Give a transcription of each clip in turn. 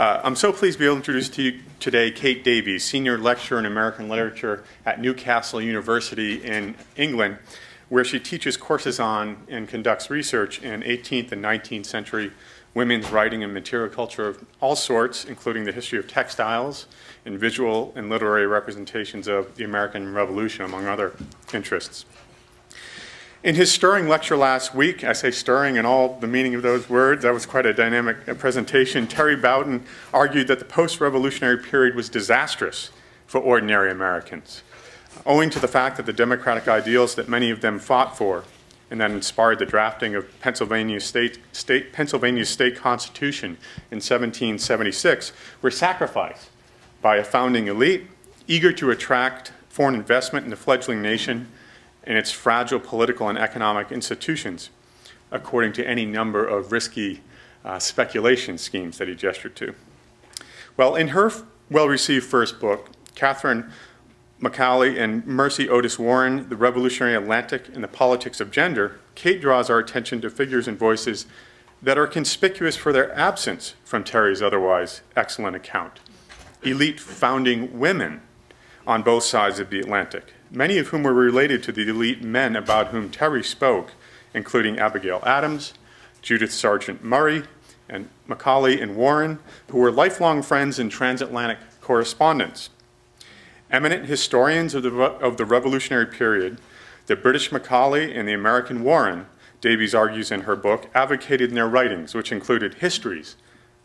I'm so pleased to be able to introduce to you today Kate Davies, Senior Lecturer in American Literature at Newcastle University in England, where she teaches courses on and conducts research in 18th and 19th century women's writing and material culture of all sorts, including the history of textiles and visual and literary representations of the American Revolution, among other interests. In his stirring lecture last week, I say stirring in all the meaning of those words, that was quite a dynamic presentation, Terry Bowden argued that the post-revolutionary period was disastrous for ordinary Americans, owing to the fact that the democratic ideals that many of them fought for and that inspired the drafting of Pennsylvania's state constitution in 1776, were sacrificed by a founding elite eager to attract foreign investment in the fledgling nation and its fragile political and economic institutions, according to any number of risky speculation schemes that he gestured to. Well, in her well-received first book, Catherine Macaulay and Mercy Otis Warren, The Revolutionary Atlantic and the Politics of Gender, Kate draws our attention to figures and voices that are conspicuous for their absence from Terry's otherwise excellent account. Elite founding women on both sides of the Atlantic, many of whom were related to the elite men about whom Terry spoke, including Abigail Adams, Judith Sargent Murray, and Macaulay and Warren, who were lifelong friends and transatlantic correspondents. Eminent historians of the revolutionary period, the British Macaulay and the American Warren, Davies argues in her book, advocated in their writings, which included histories,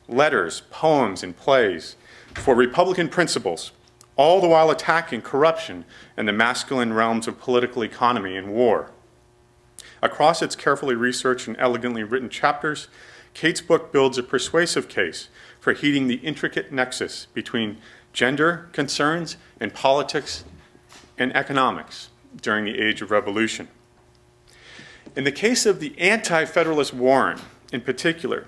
letters, poems, and plays, for Republican principles, all the while attacking corruption and the masculine realms of political economy and war. Across its carefully researched and elegantly written chapters, Kate's book builds a persuasive case for heeding the intricate nexus between gender concerns and politics and economics during the age of revolution. In the case of the anti-Federalist Warren, in particular,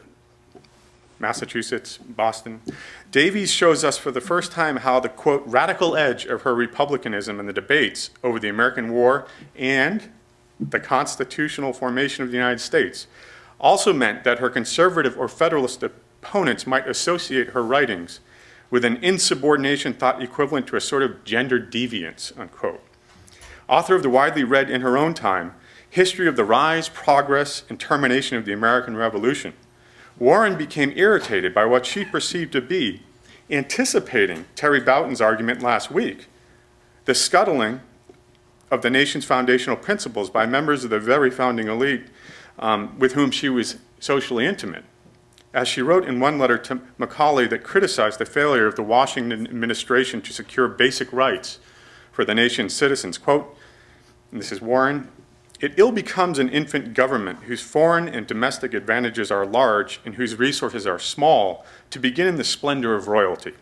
Massachusetts, Boston, Davies shows us for the first time how the, quote, radical edge of her republicanism and the debates over the American War and the constitutional formation of the United States also meant that her conservative or Federalist opponents might associate her writings with an insubordination thought equivalent to a sort of gender deviance, unquote. Author of the widely read in her own time, History of the Rise, Progress, and Termination of the American Revolution, Warren became irritated by what she perceived to be, anticipating Terry Bowden's argument last week, the scuttling of the nation's foundational principles by members of the very founding elite with whom she was socially intimate. As she wrote in one letter to Macaulay that criticized the failure of the Washington administration to secure basic rights for the nation's citizens, quote, and this is Warren, "It ill becomes an infant government whose foreign and domestic advantages are large and whose resources are small to begin in the splendor of royalty,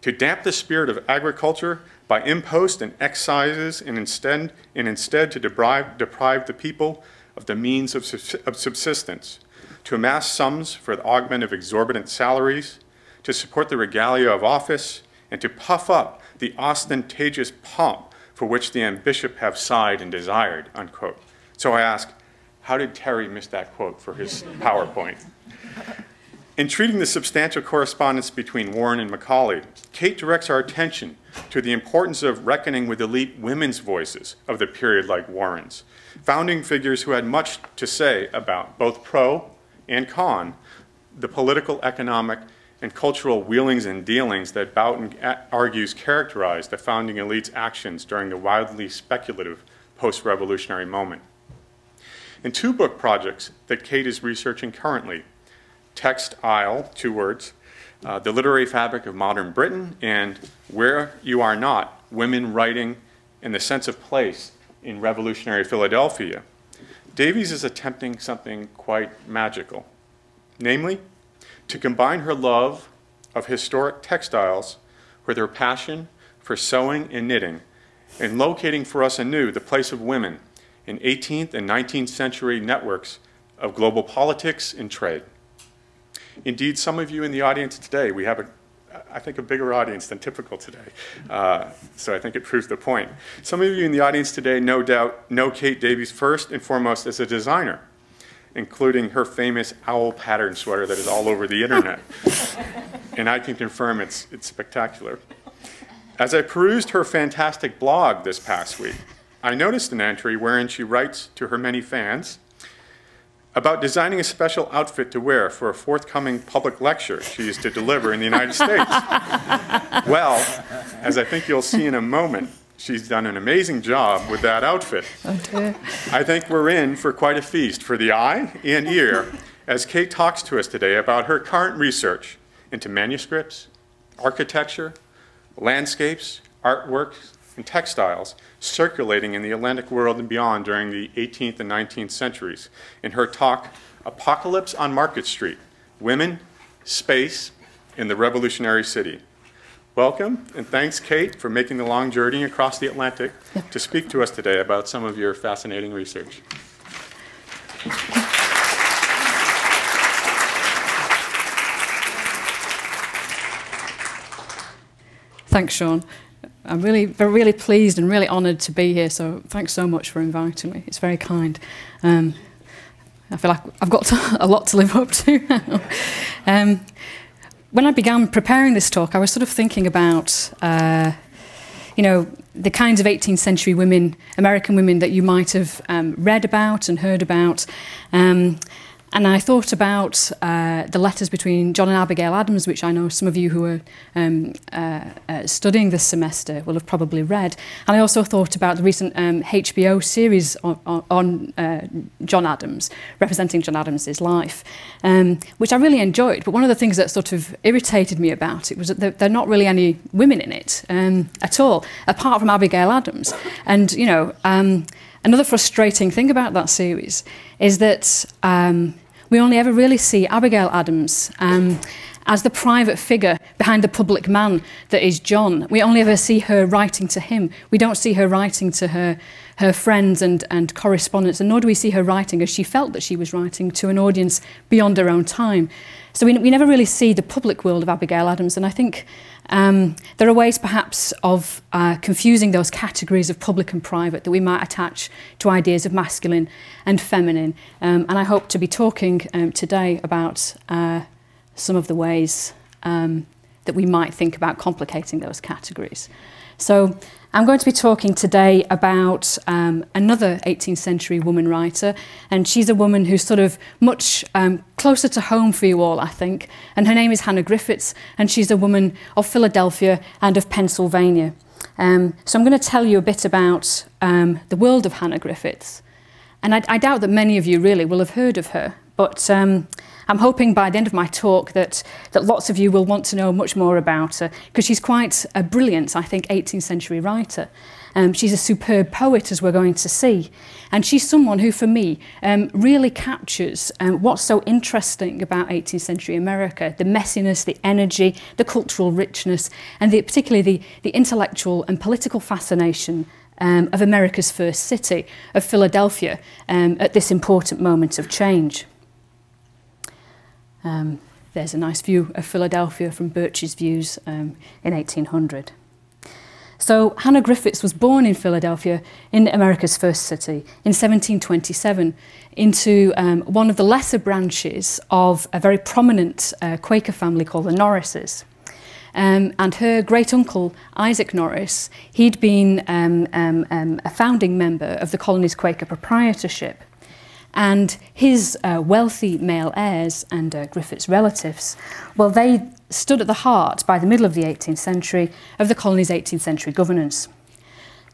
to damp the spirit of agriculture by imposts and excises and instead to deprive the people of the means of subsistence, to amass sums for the augment of exorbitant salaries, to support the regalia of office, and to puff up the ostentatious pomp for which the ambitious have sighed and desired," unquote. So I ask, how did Terry miss that quote for his PowerPoint? In treating the substantial correspondence between Warren and Macaulay, Kate directs our attention to the importance of reckoning with elite women's voices of the period like Warren's, founding figures who had much to say about both pro and con the political, economic, and cultural wheelings and dealings that Bowden argues characterized the founding elite's actions during the wildly speculative post-revolutionary moment. In two book projects that Kate is researching currently, Textile, two words, The Literary Fabric of Modern Britain, and Where You Are Not, Women Writing and the Sense of Place in Revolutionary Philadelphia, Davies is attempting something quite magical, namely, to combine her love of historic textiles with her passion for sewing and knitting, and locating for us anew the place of women in 18th and 19th century networks of global politics and trade. Indeed, some of you in the audience today, we have, I think, a bigger audience than typical today, so I think it proves the point. Some of you in the audience today, no doubt, know Kate Davies first and foremost as a designer, including her famous owl pattern sweater that is all over the internet. and I can confirm it's spectacular. As I perused her fantastic blog this past week, I noticed an entry wherein she writes to her many fans about designing a special outfit to wear for a forthcoming public lecture she is to deliver in the United States. Well, as I think you'll see in a moment, she's done an amazing job with that outfit. Okay. I think we're in for quite a feast for the eye and ear as Kate talks to us today about her current research into manuscripts, architecture, landscapes, artworks, and textiles circulating in the Atlantic world and beyond during the 18th and 19th centuries in her talk, Apocalypse on Market Street, Women, Space, and the Revolutionary City. Welcome, and thanks, Kate, for making the long journey across the Atlantic to speak to us today about some of your fascinating research. Thanks, Sean. I'm really pleased and really honoured to be here, so thanks so much for inviting me. It's very kind. I feel like I've got a lot to live up to now. When I began preparing this talk, I was sort of thinking about, you know, the kinds of 18th century women, American women that you might have read about and heard about. And I thought about the letters between John and Abigail Adams, which I know some of you who are studying this semester will have probably read. And I also thought about the recent HBO series on John Adams, representing John Adams's life, which I really enjoyed. But one of the things that sort of irritated me about it was that there are not really any women in it at all, apart from Abigail Adams. And, you know, another frustrating thing about that series is that we only ever really see Abigail Adams as the private figure behind the public man that is John. We only ever see her writing to him. We don't see her writing to her friends and correspondents, and nor do we see her writing as she felt that she was writing to an audience beyond her own time. So we never really see the public world of Abigail Adams, and I think there are ways perhaps of confusing those categories of public and private that we might attach to ideas of masculine and feminine. And I hope to be talking today about some of the ways that we might think about complicating those categories. So I'm going to be talking today about another 18th century woman writer, and she's a woman who's sort of much closer to home for you all, I think, and her name is Hannah Griffiths, and she's a woman of Philadelphia and of Pennsylvania. So I'm going to tell you a bit about the world of Hannah Griffiths, and I doubt that many of you really will have heard of her, but I'm hoping by the end of my talk that lots of you will want to know much more about her, because she's quite a brilliant, I think, 18th century writer. She's a superb poet, as we're going to see. And she's someone who, for me, really captures what's so interesting about 18th century America, the messiness, the energy, the cultural richness, and particularly the intellectual and political fascination of America's first city, of Philadelphia, at this important moment of change. There's a nice view of Philadelphia from Birch's views in 1800. So Hannah Griffiths was born in Philadelphia, in America's first city, in 1727 into one of the lesser branches of a very prominent Quaker family called the Norrises. And her great-uncle, Isaac Norris, he'd been a founding member of the colony's Quaker proprietorship. And his wealthy male heirs and Griffith's relatives, well, they stood at the heart, by the middle of the 18th century, of the colony's 18th century governance.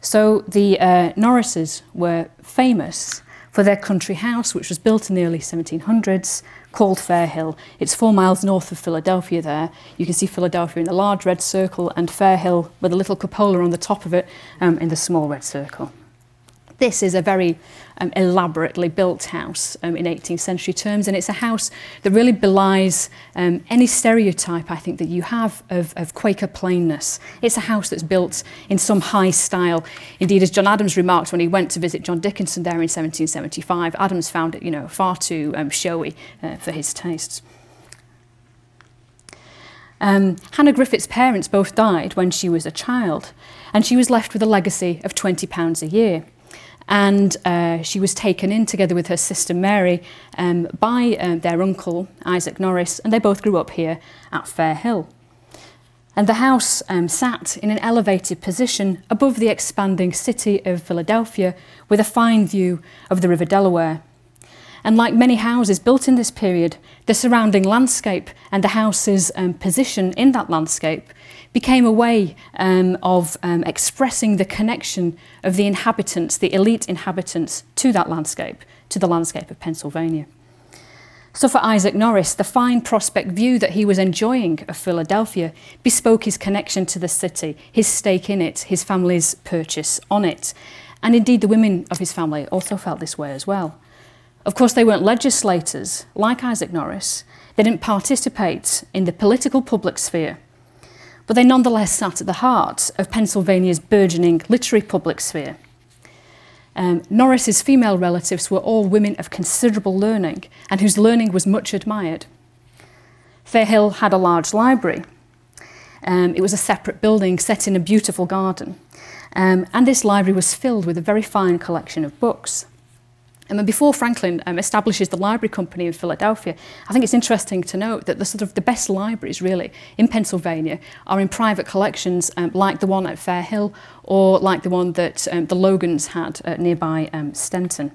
So the Norrises were famous for their country house, which was built in the early 1700s, called Fairhill. It's 4 miles north of Philadelphia there. You can see Philadelphia in the large red circle and Fairhill with a little cupola on the top of it in the small red circle. This is a very elaborately built house in 18th century terms, and it's a house that really belies any stereotype, I think, that you have of Quaker plainness. It's a house that's built in some high style. Indeed, as John Adams remarked when he went to visit John Dickinson there in 1775, Adams found it, you know, far too showy for his tastes. Hannah Griffiths' parents both died when she was a child, and she was left with a legacy of £20 a year. and she was taken in together with her sister Mary by their uncle Isaac Norris, and they both grew up here at Fairhill. And the house sat in an elevated position above the expanding city of Philadelphia with a fine view of the River Delaware. And like many houses built in this period, the surrounding landscape and the house's position in that landscape became a way of expressing the connection of the inhabitants, the elite inhabitants, to that landscape, to the landscape of Pennsylvania. So for Isaac Norris, the fine prospect view that he was enjoying of Philadelphia bespoke his connection to the city, his stake in it, his family's purchase on it. And indeed, the women of his family also felt this way as well. Of course, they weren't legislators like Isaac Norris. They didn't participate in the political public sphere, but they nonetheless sat at the heart of Pennsylvania's burgeoning literary public sphere. Norris's female relatives were all women of considerable learning and whose learning was much admired. Fairhill had a large library. It was a separate building set in a beautiful garden, and this library was filled with a very fine collection of books. And then before Franklin establishes the Library Company in Philadelphia, I think it's interesting to note that the best libraries really in Pennsylvania are in private collections like the one at Fairhill or like the one that the Logans had nearby Stenton.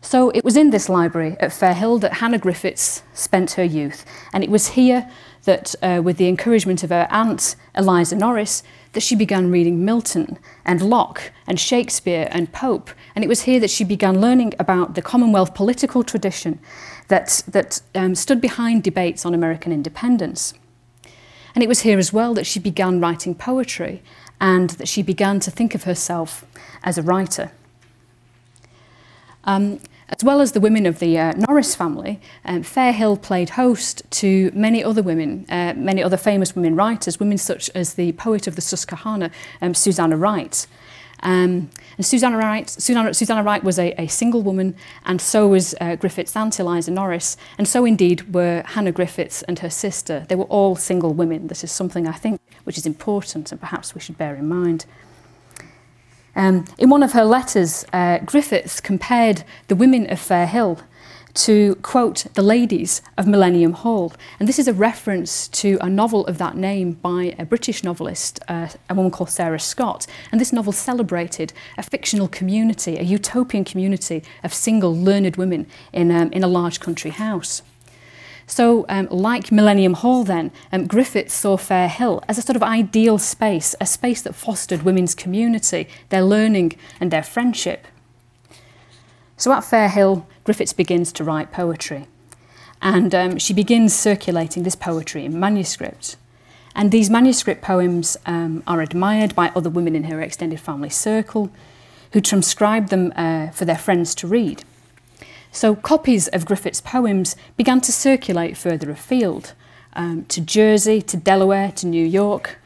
So it was in this library at Fairhill that Hannah Griffiths spent her youth, and it was here that, with the encouragement of her aunt Eliza Norris, that she began reading Milton and Locke and Shakespeare and Pope, and it was here that she began learning about the Commonwealth political tradition that stood behind debates on American independence. And it was here as well that she began writing poetry and that she began to think of herself as a writer. As well as the women of the Norris family, Fairhill played host to many other women, many other famous women writers, women such as the poet of the Susquehanna, Susanna Wright. And Susanna Wright was a single woman, and so was Griffiths' aunt Eliza Norris, and so indeed were Hannah Griffiths and her sister. They were all single women. This is something I think which is important and perhaps we should bear in mind. In one of her letters, Griffiths compared the women of Fairhill to, quote, the ladies of Millennium Hall. And this is a reference to a novel of that name by a British novelist, a woman called Sarah Scott. And this novel celebrated a fictional community, a utopian community of single learned women in a large country house. So, like Millennium Hall then, Griffiths saw Fairhill as a sort of ideal space, a space that fostered women's community, their learning and their friendship. So at Fairhill, Griffiths begins to write poetry, and she begins circulating this poetry in manuscript. And these manuscript poems are admired by other women in her extended family circle, who transcribe them for their friends to read. So copies of Griffiths' poems began to circulate further afield, to Jersey, to Delaware, to New York.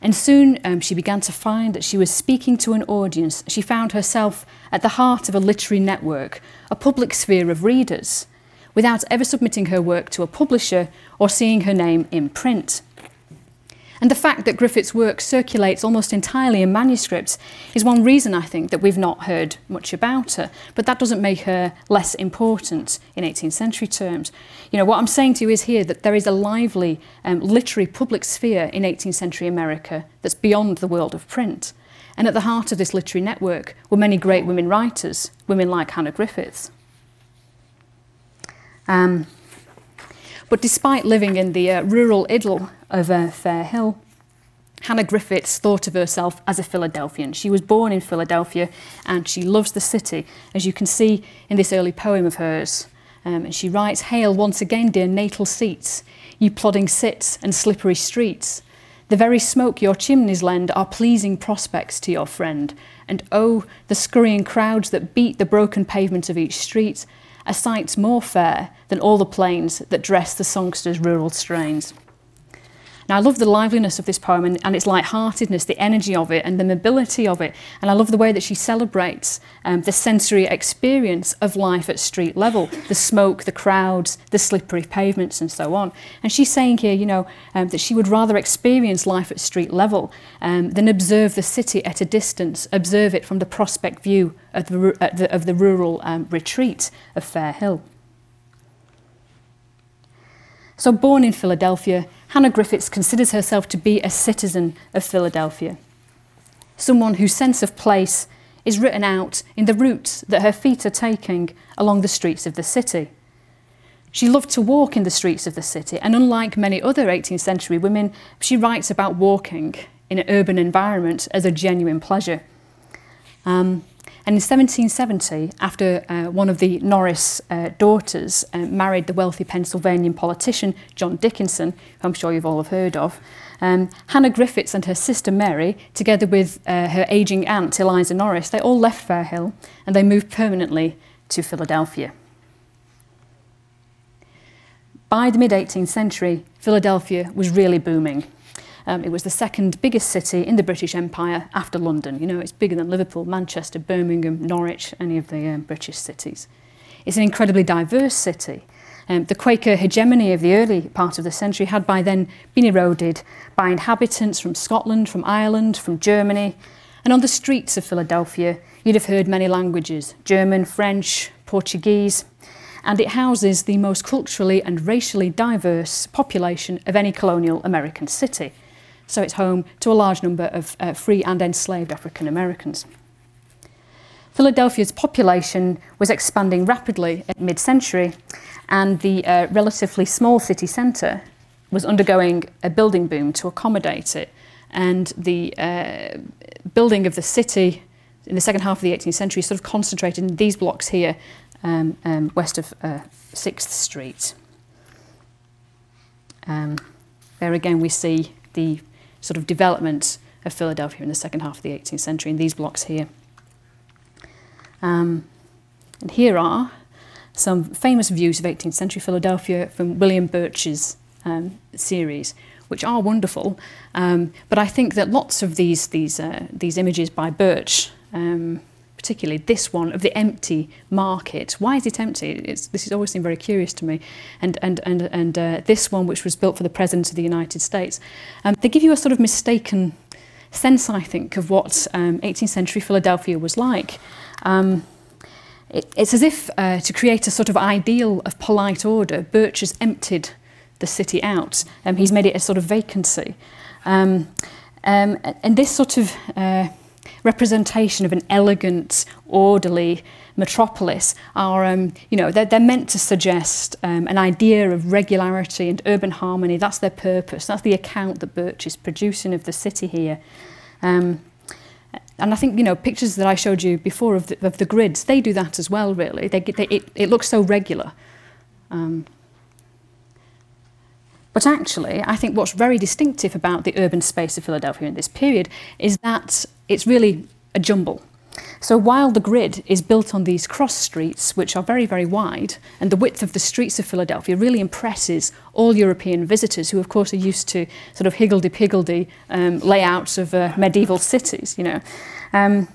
And soon she began to find that she was speaking to an audience. She found herself at the heart of a literary network, a public sphere of readers, without ever submitting her work to a publisher or seeing her name in print. And the fact that Griffiths' work circulates almost entirely in manuscripts is one reason, I think, that we've not heard much about her. But that doesn't make her less important in 18th century terms. You know, what I'm saying to you is here that there is a lively literary public sphere in 18th century America that's beyond the world of print. And at the heart of this literary network were many great women writers, women like Hannah Griffiths. But despite living in the rural idyll of Fairhill, Hannah Griffiths thought of herself as a Philadelphian. She was born in Philadelphia and she loves the city, as you can see in this early poem of hers. And she writes, "Hail once again, dear natal seats, you plodding cits and slippery streets. The very smoke your chimneys lend are pleasing prospects to your friend. And oh, the scurrying crowds that beat the broken pavement of each street, a sight more fair than all the plains that dress the songster's rural strains." Now, I love the liveliness of this poem and its lightheartedness, the energy of it and the mobility of it. And I love the way that she celebrates the sensory experience of life at street level, the smoke, the crowds, the slippery pavements and so on. And she's saying here, you know, that she would rather experience life at street level than observe the city at a distance, observe it from the prospect view of the rural retreat of Fairhill. So born in Philadelphia, Hannah Griffiths considers herself to be a citizen of Philadelphia, someone whose sense of place is written out in the routes that her feet are taking along the streets of the city. She loved to walk in the streets of the city, and unlike many other 18th century women, she writes about walking in an urban environment as a genuine pleasure. And in 1770, after one of the Norris daughters married the wealthy Pennsylvanian politician John Dickinson, who I'm sure you've all have heard of, Hannah Griffiths and her sister Mary, together with her ageing aunt Eliza Norris, they all left Fairhill and they moved permanently to Philadelphia. By the mid-18th century, Philadelphia was really booming. It was the second biggest city in the British Empire after London. You know, it's bigger than Liverpool, Manchester, Birmingham, Norwich, any of the British cities. It's an incredibly diverse city. The Quaker hegemony of the early part of the century had by then been eroded by inhabitants from Scotland, from Ireland, from Germany. And on the streets of Philadelphia, you'd have heard many languages, German, French, Portuguese. And it houses the most culturally and racially diverse population of any colonial American city. So it's home to a large number of free and enslaved African Americans. Philadelphia's population was expanding rapidly at mid-century, and the relatively small city centre was undergoing a building boom to accommodate it. And the building of the city in the second half of the 18th century sort of concentrated in these blocks here, west of 6th Street. There again we see the sort of development of Philadelphia in the second half of the 18th century in these blocks here. And here are some famous views of 18th century Philadelphia from William Birch's series, which are wonderful, but I think that lots of these images by Birch, particularly this one of the empty market. Why is it empty? This has always seemed very curious to me. And this one, which was built for the President of the United States. They give you a sort of mistaken sense, I think, of what 18th century Philadelphia was like. It's as if to create a sort of ideal of polite order, Birch has emptied the city out. He's made it a sort of vacancy. And this sort of representation of an elegant, orderly metropolis are, you know, they're meant to suggest an idea of regularity and urban harmony. That's their purpose. That's the account that Birch is producing of the city here. And I think, you know, pictures that I showed you before of the grids, they do that as well, really. It looks so regular. But actually, I think what's very distinctive about the urban space of Philadelphia in this period is that it's really a jumble. So while the grid is built on these cross streets, which are very, very wide, and the width of the streets of Philadelphia really impresses all European visitors who, of course, are used to sort of higgledy-piggledy layouts of medieval cities, you know. And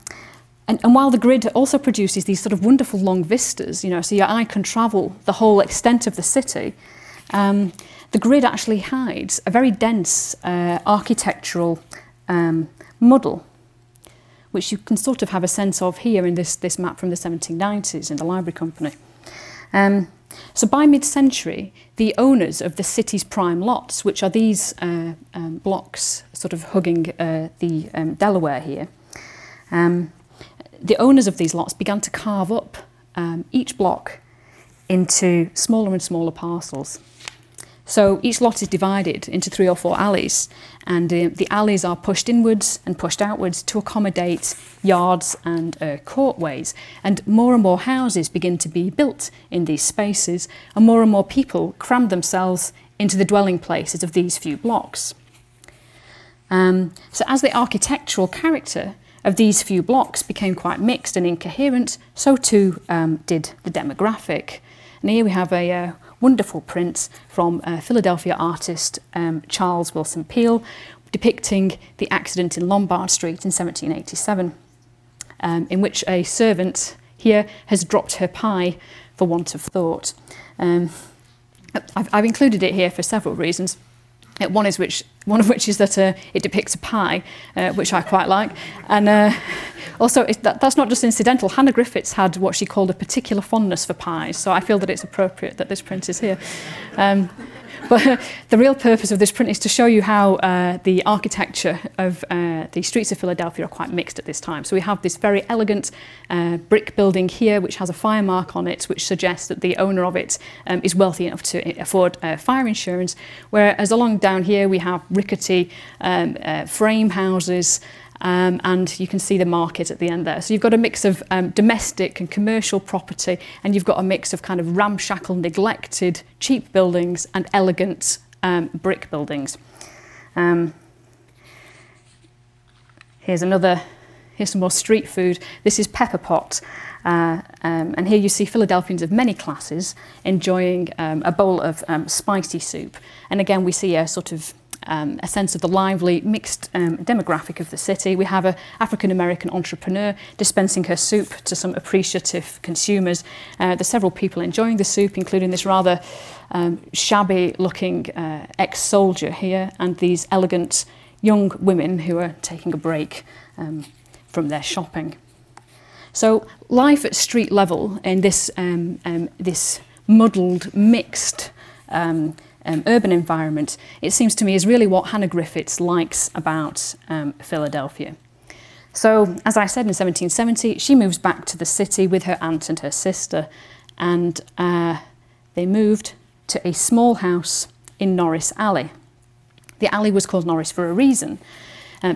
while the grid also produces these sort of wonderful long vistas, you know, so your eye can travel the whole extent of the city, the grid actually hides a very dense architectural muddle, which you can sort of have a sense of here in this map from the 1790s in the Library Company. So by mid-century, the owners of the city's prime lots, which are these blocks sort of hugging the Delaware here, the owners of these lots began to carve up each block into smaller and smaller parcels. So each lot is divided into 3 or 4 alleys, and the alleys are pushed inwards and pushed outwards to accommodate yards and courtways. And more houses begin to be built in these spaces, and more people cram themselves into the dwelling places of these few blocks. So as the architectural character of these few blocks became quite mixed and incoherent, so too did the demographic. And here we have a wonderful prints from Philadelphia artist Charles Wilson Peale, depicting the accident in Lombard Street in 1787, in which a servant here has dropped her pie for want of thought. I've included it here for several reasons. One of which is that it depicts a pie, which I quite like, and also that's not just incidental. Hannah Griffiths had what she called a particular fondness for pies, so I feel that it's appropriate that this print is here. But the real purpose of this print is to show you how the architecture of the streets of Philadelphia are quite mixed at this time. So we have this very elegant brick building here, which has a fire mark on it, which suggests that the owner of it is wealthy enough to afford fire insurance. Whereas along down here we have rickety frame houses, and you can see the market at the end there. So you've got a mix of domestic and commercial property, and you've got a mix of kind of ramshackle, neglected, cheap buildings and elegant brick buildings. Here's some more street food. This is Pepper Pot, and here you see Philadelphians of many classes enjoying a bowl of spicy soup. And again, we see a sort of a sense of the lively, mixed demographic of the city. We have an African-American entrepreneur dispensing her soup to some appreciative consumers. There's several people enjoying the soup, including this rather shabby-looking ex-soldier here, and these elegant young women who are taking a break from their shopping. So life at street level in this, this muddled, mixed urban environment, it seems to me, is really what Hannah Griffiths likes about Philadelphia. So, as I said, in 1770, she moves back to the city with her aunt and her sister, and they moved to a small house in Norris Alley. The alley was called Norris for a reason,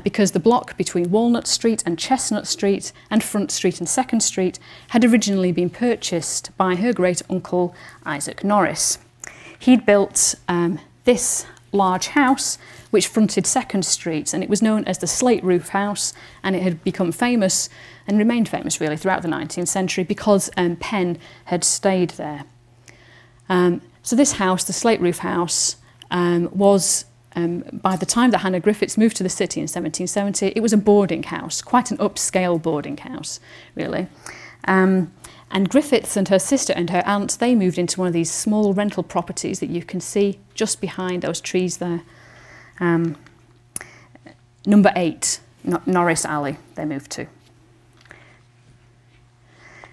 because the block between Walnut Street and Chestnut Street and Front Street and Second Street had originally been purchased by her great-uncle Isaac Norris. He'd built this large house which fronted Second Street, and it was known as the Slate Roof House, and it had become famous and remained famous really throughout the 19th century because Penn had stayed there. So this house, the Slate Roof House, was, by the time that Hannah Griffiths moved to the city in 1770, it was a boarding house, quite an upscale boarding house really. And Griffiths and her sister and her aunt, they moved into one of these small rental properties that you can see just behind those trees there. Number 8, Norris Alley, they moved to.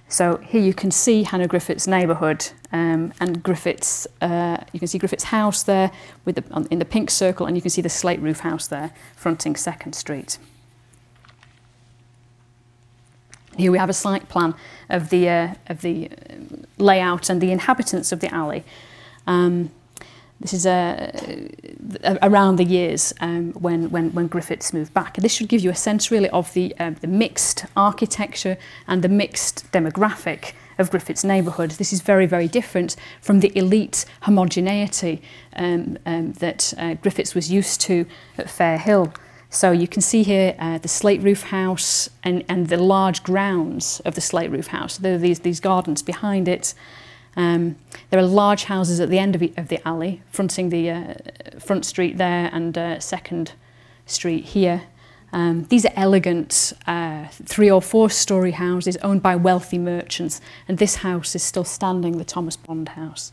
So here you can see Hannah Griffiths' neighbourhood, and Griffiths, you can see Griffiths' house there with the, in the pink circle, and you can see the slate roof house there fronting Second Street. Here we have a site plan of the layout and the inhabitants of the alley. This is around the years when Griffiths moved back. And this should give you a sense really of the mixed architecture and the mixed demographic of Griffiths' neighbourhood. This is very, very different from the elite homogeneity that Griffiths was used to at Fairhill. So you can see here the slate roof house and the large grounds of the slate roof house. There are these gardens behind it. There are large houses at the end of the alley, fronting the Front Street there and Second Street here. These are elegant 3- or 4-storey houses owned by wealthy merchants, and this house is still standing, the Thomas Bond house.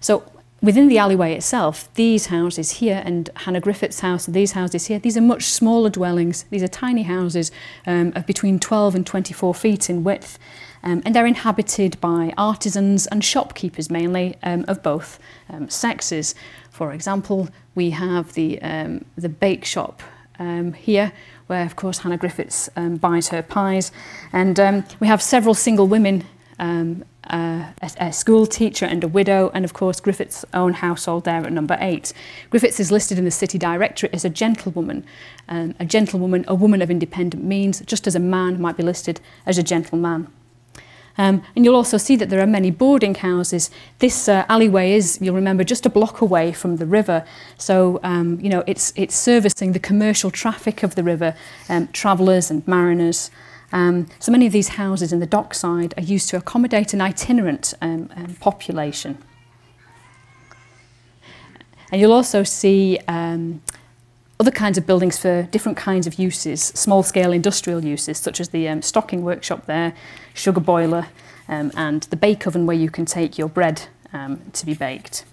So within the alleyway itself, these houses here and Hannah Griffiths' house and these houses here, these are much smaller dwellings. These are tiny houses of between 12 and 24 feet in width, and they're inhabited by artisans and shopkeepers mainly, of both sexes. For example, we have the bake shop here, where of course Hannah Griffiths buys her pies, and we have several single women, a school teacher and a widow, and of course Griffiths' own household there at number 8. Griffiths is listed in the city directory as a gentlewoman, a woman of independent means, just as a man might be listed as a gentleman. And you'll also see that there are many boarding houses. This alleyway is, you'll remember, just a block away from the river. So, you know, it's servicing the commercial traffic of the river, travellers and mariners. So many of these houses in the dockside are used to accommodate an itinerant population. And you'll also see other kinds of buildings for different kinds of uses, small-scale industrial uses, such as the stocking workshop there, sugar boiler, and the bake oven where you can take your bread to be baked.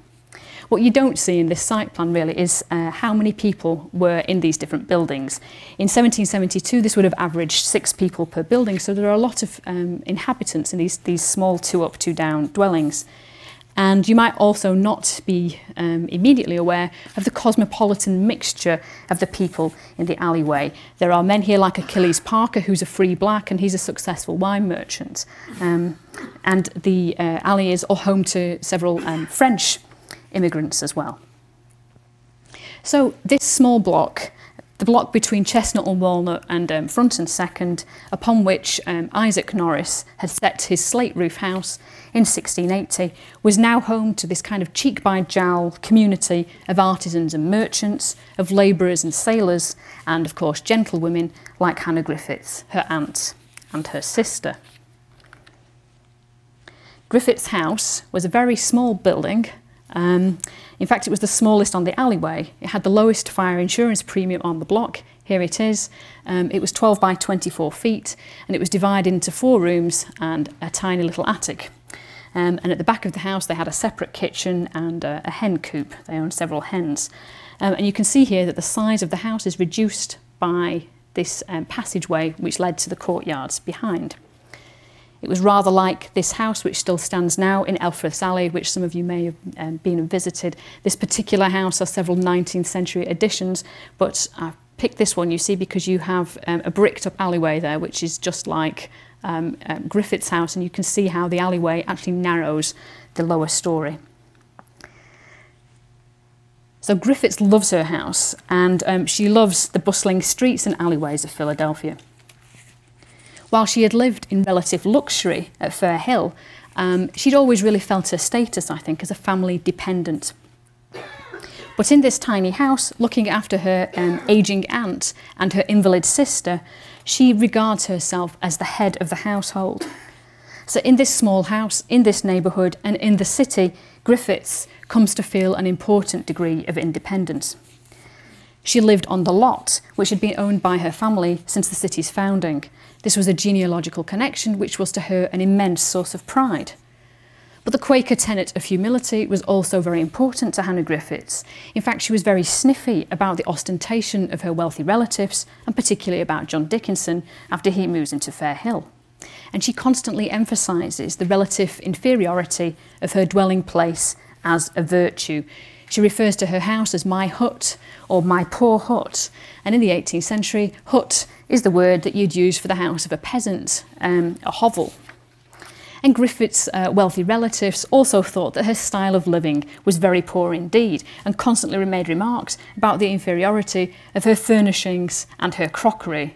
What you don't see in this site plan really is how many people were in these different buildings. In 1772, this would have averaged 6 people per building, so there are a lot of inhabitants in these small two-up, two-down dwellings. And you might also not be immediately aware of the cosmopolitan mixture of the people in the alleyway. There are men here like Achilles Parker, who's a free black, and he's a successful wine merchant. And the alley is home to several French immigrants as well. So this small block, the block between Chestnut and Walnut and Front and Second, upon which Isaac Norris had set his slate roof house in 1680, was now home to this kind of cheek-by-jowl community of artisans and merchants, of labourers and sailors, and of course gentlewomen like Hannah Griffiths, her aunt and her sister. Griffiths' house was a very small building. In fact, it was the smallest on the alleyway. It had the lowest fire insurance premium on the block. Here it is. It was 12 by 24 feet, and it was divided into 4 rooms and a tiny little attic. And at the back of the house, they had a separate kitchen and a hen coop. They owned several hens. And you can see here that the size of the house is reduced by this passageway, which led to the courtyards behind. It was rather like this house, which still stands now in Elfrith's Alley, which some of you may have been and visited. This particular house has several 19th century additions, but I picked this one, you see, because you have a bricked up alleyway there, which is just like Griffith's house, and you can see how the alleyway actually narrows the lower storey. So Griffiths loves her house, and she loves the bustling streets and alleyways of Philadelphia. While she had lived in relative luxury at Fairhill, she'd always really felt her status, I think, as a family dependent. But in this tiny house, looking after her aging aunt and her invalid sister, she regards herself as the head of the household. So in this small house, in this neighbourhood and in the city, Griffiths comes to feel an important degree of independence. She lived on the lot, which had been owned by her family since the city's founding. This was a genealogical connection, which was to her an immense source of pride. But the Quaker tenet of humility was also very important to Hannah Griffiths. In fact, she was very sniffy about the ostentation of her wealthy relatives, and particularly about John Dickinson after he moves into Fairhill. And she constantly emphasises the relative inferiority of her dwelling place as a virtue. She refers to her house as my hut or my poor hut. And in the 18th century, hut is the word that you'd use for the house of a peasant, a hovel. And Griffith's wealthy relatives also thought that her style of living was very poor indeed, and constantly made remarks about the inferiority of her furnishings and her crockery.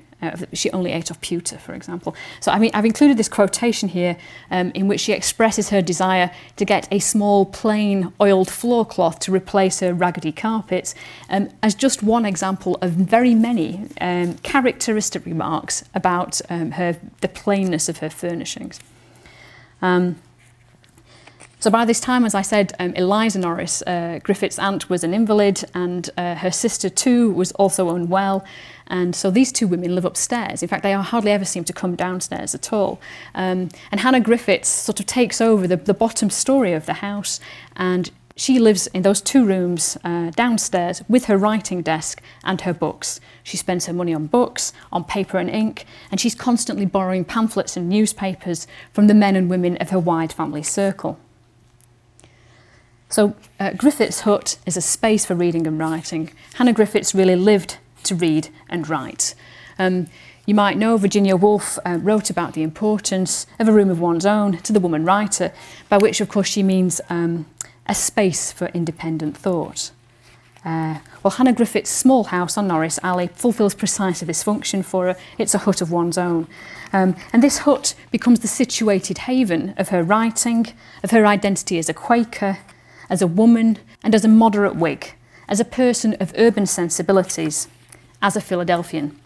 She only ate of pewter, for example. So I mean, I've included this quotation here in which she expresses her desire to get a small, plain, oiled floor cloth to replace her raggedy carpets, as just one example of very many characteristic remarks about the plainness of her furnishings. So by this time, as I said, Eliza Norris, Griffith's aunt, was an invalid, and her sister too was also unwell. And so these two women live upstairs. In fact, they hardly ever seem to come downstairs at all. And Hannah Griffiths sort of takes over the bottom story of the house, and she lives in those 2 rooms downstairs with her writing desk and her books. She spends her money on books, on paper and ink, and she's constantly borrowing pamphlets and newspapers from the men and women of her wide family circle. So Griffith's hut is a space for reading and writing. Hannah Griffiths really lived to read and write. You might know Virginia Woolf wrote about the importance of a room of one's own to the woman writer, by which of course she means a space for independent thought. Well, Hannah Griffith's small house on Norris Alley fulfills precisely this function for her. It's a hut of one's own. And this hut becomes the situated haven of her writing, of her identity as a Quaker, as a woman and as a moderate Whig, as a person of urban sensibilities, as a Philadelphian.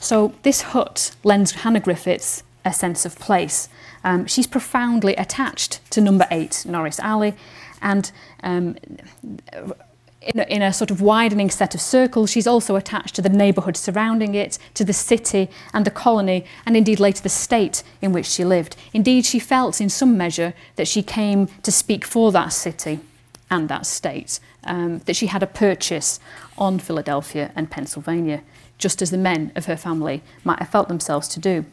So this hut lends Hannah Griffiths a sense of place. She's profoundly attached to number 8 Norris Alley, and in a sort of widening set of circles, she's also attached to the neighbourhood surrounding it, to the city and the colony, and indeed later the state in which she lived. Indeed, she felt in some measure that she came to speak for that city and that state, that she had a purchase on Philadelphia and Pennsylvania, just as the men of her family might have felt themselves to do.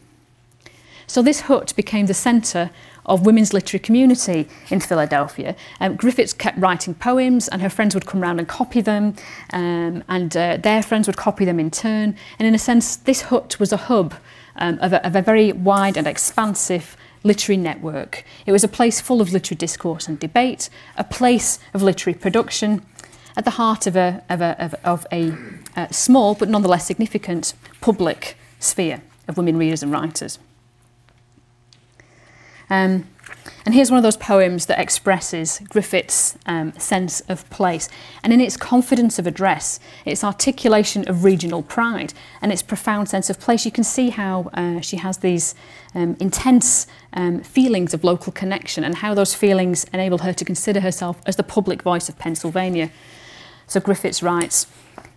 So this hut became the centre of women's literary community in Philadelphia. Griffiths kept writing poems, and her friends would come round and copy them, and their friends would copy them in turn. And in a sense, this hut was a hub of a very wide and expansive literary network. It was a place full of literary discourse and debate, a place of literary production, at the heart of a small but nonetheless significant public sphere of women readers and writers. And here's one of those poems that expresses Griffiths' sense of place. And in its confidence of address, its articulation of regional pride, and its profound sense of place, you can see how she has these intense feelings of local connection, and how those feelings enable her to consider herself as the public voice of Pennsylvania. So Griffiths writes,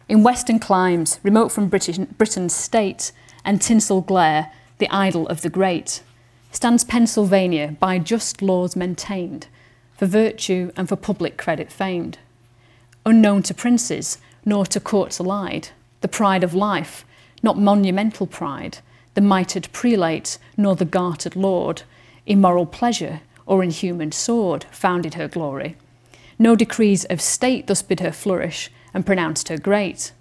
"In western climes, remote from Britain's state and tinsel glare, the idol of the great, stands Pennsylvania, by just laws maintained, for virtue and for public credit famed. Unknown to princes, nor to courts allied, the pride of life, not monumental pride, the mitred prelate, nor the gartered lord, in moral pleasure or in human sword founded her glory. No decrees of state thus bid her flourish and pronounced her great.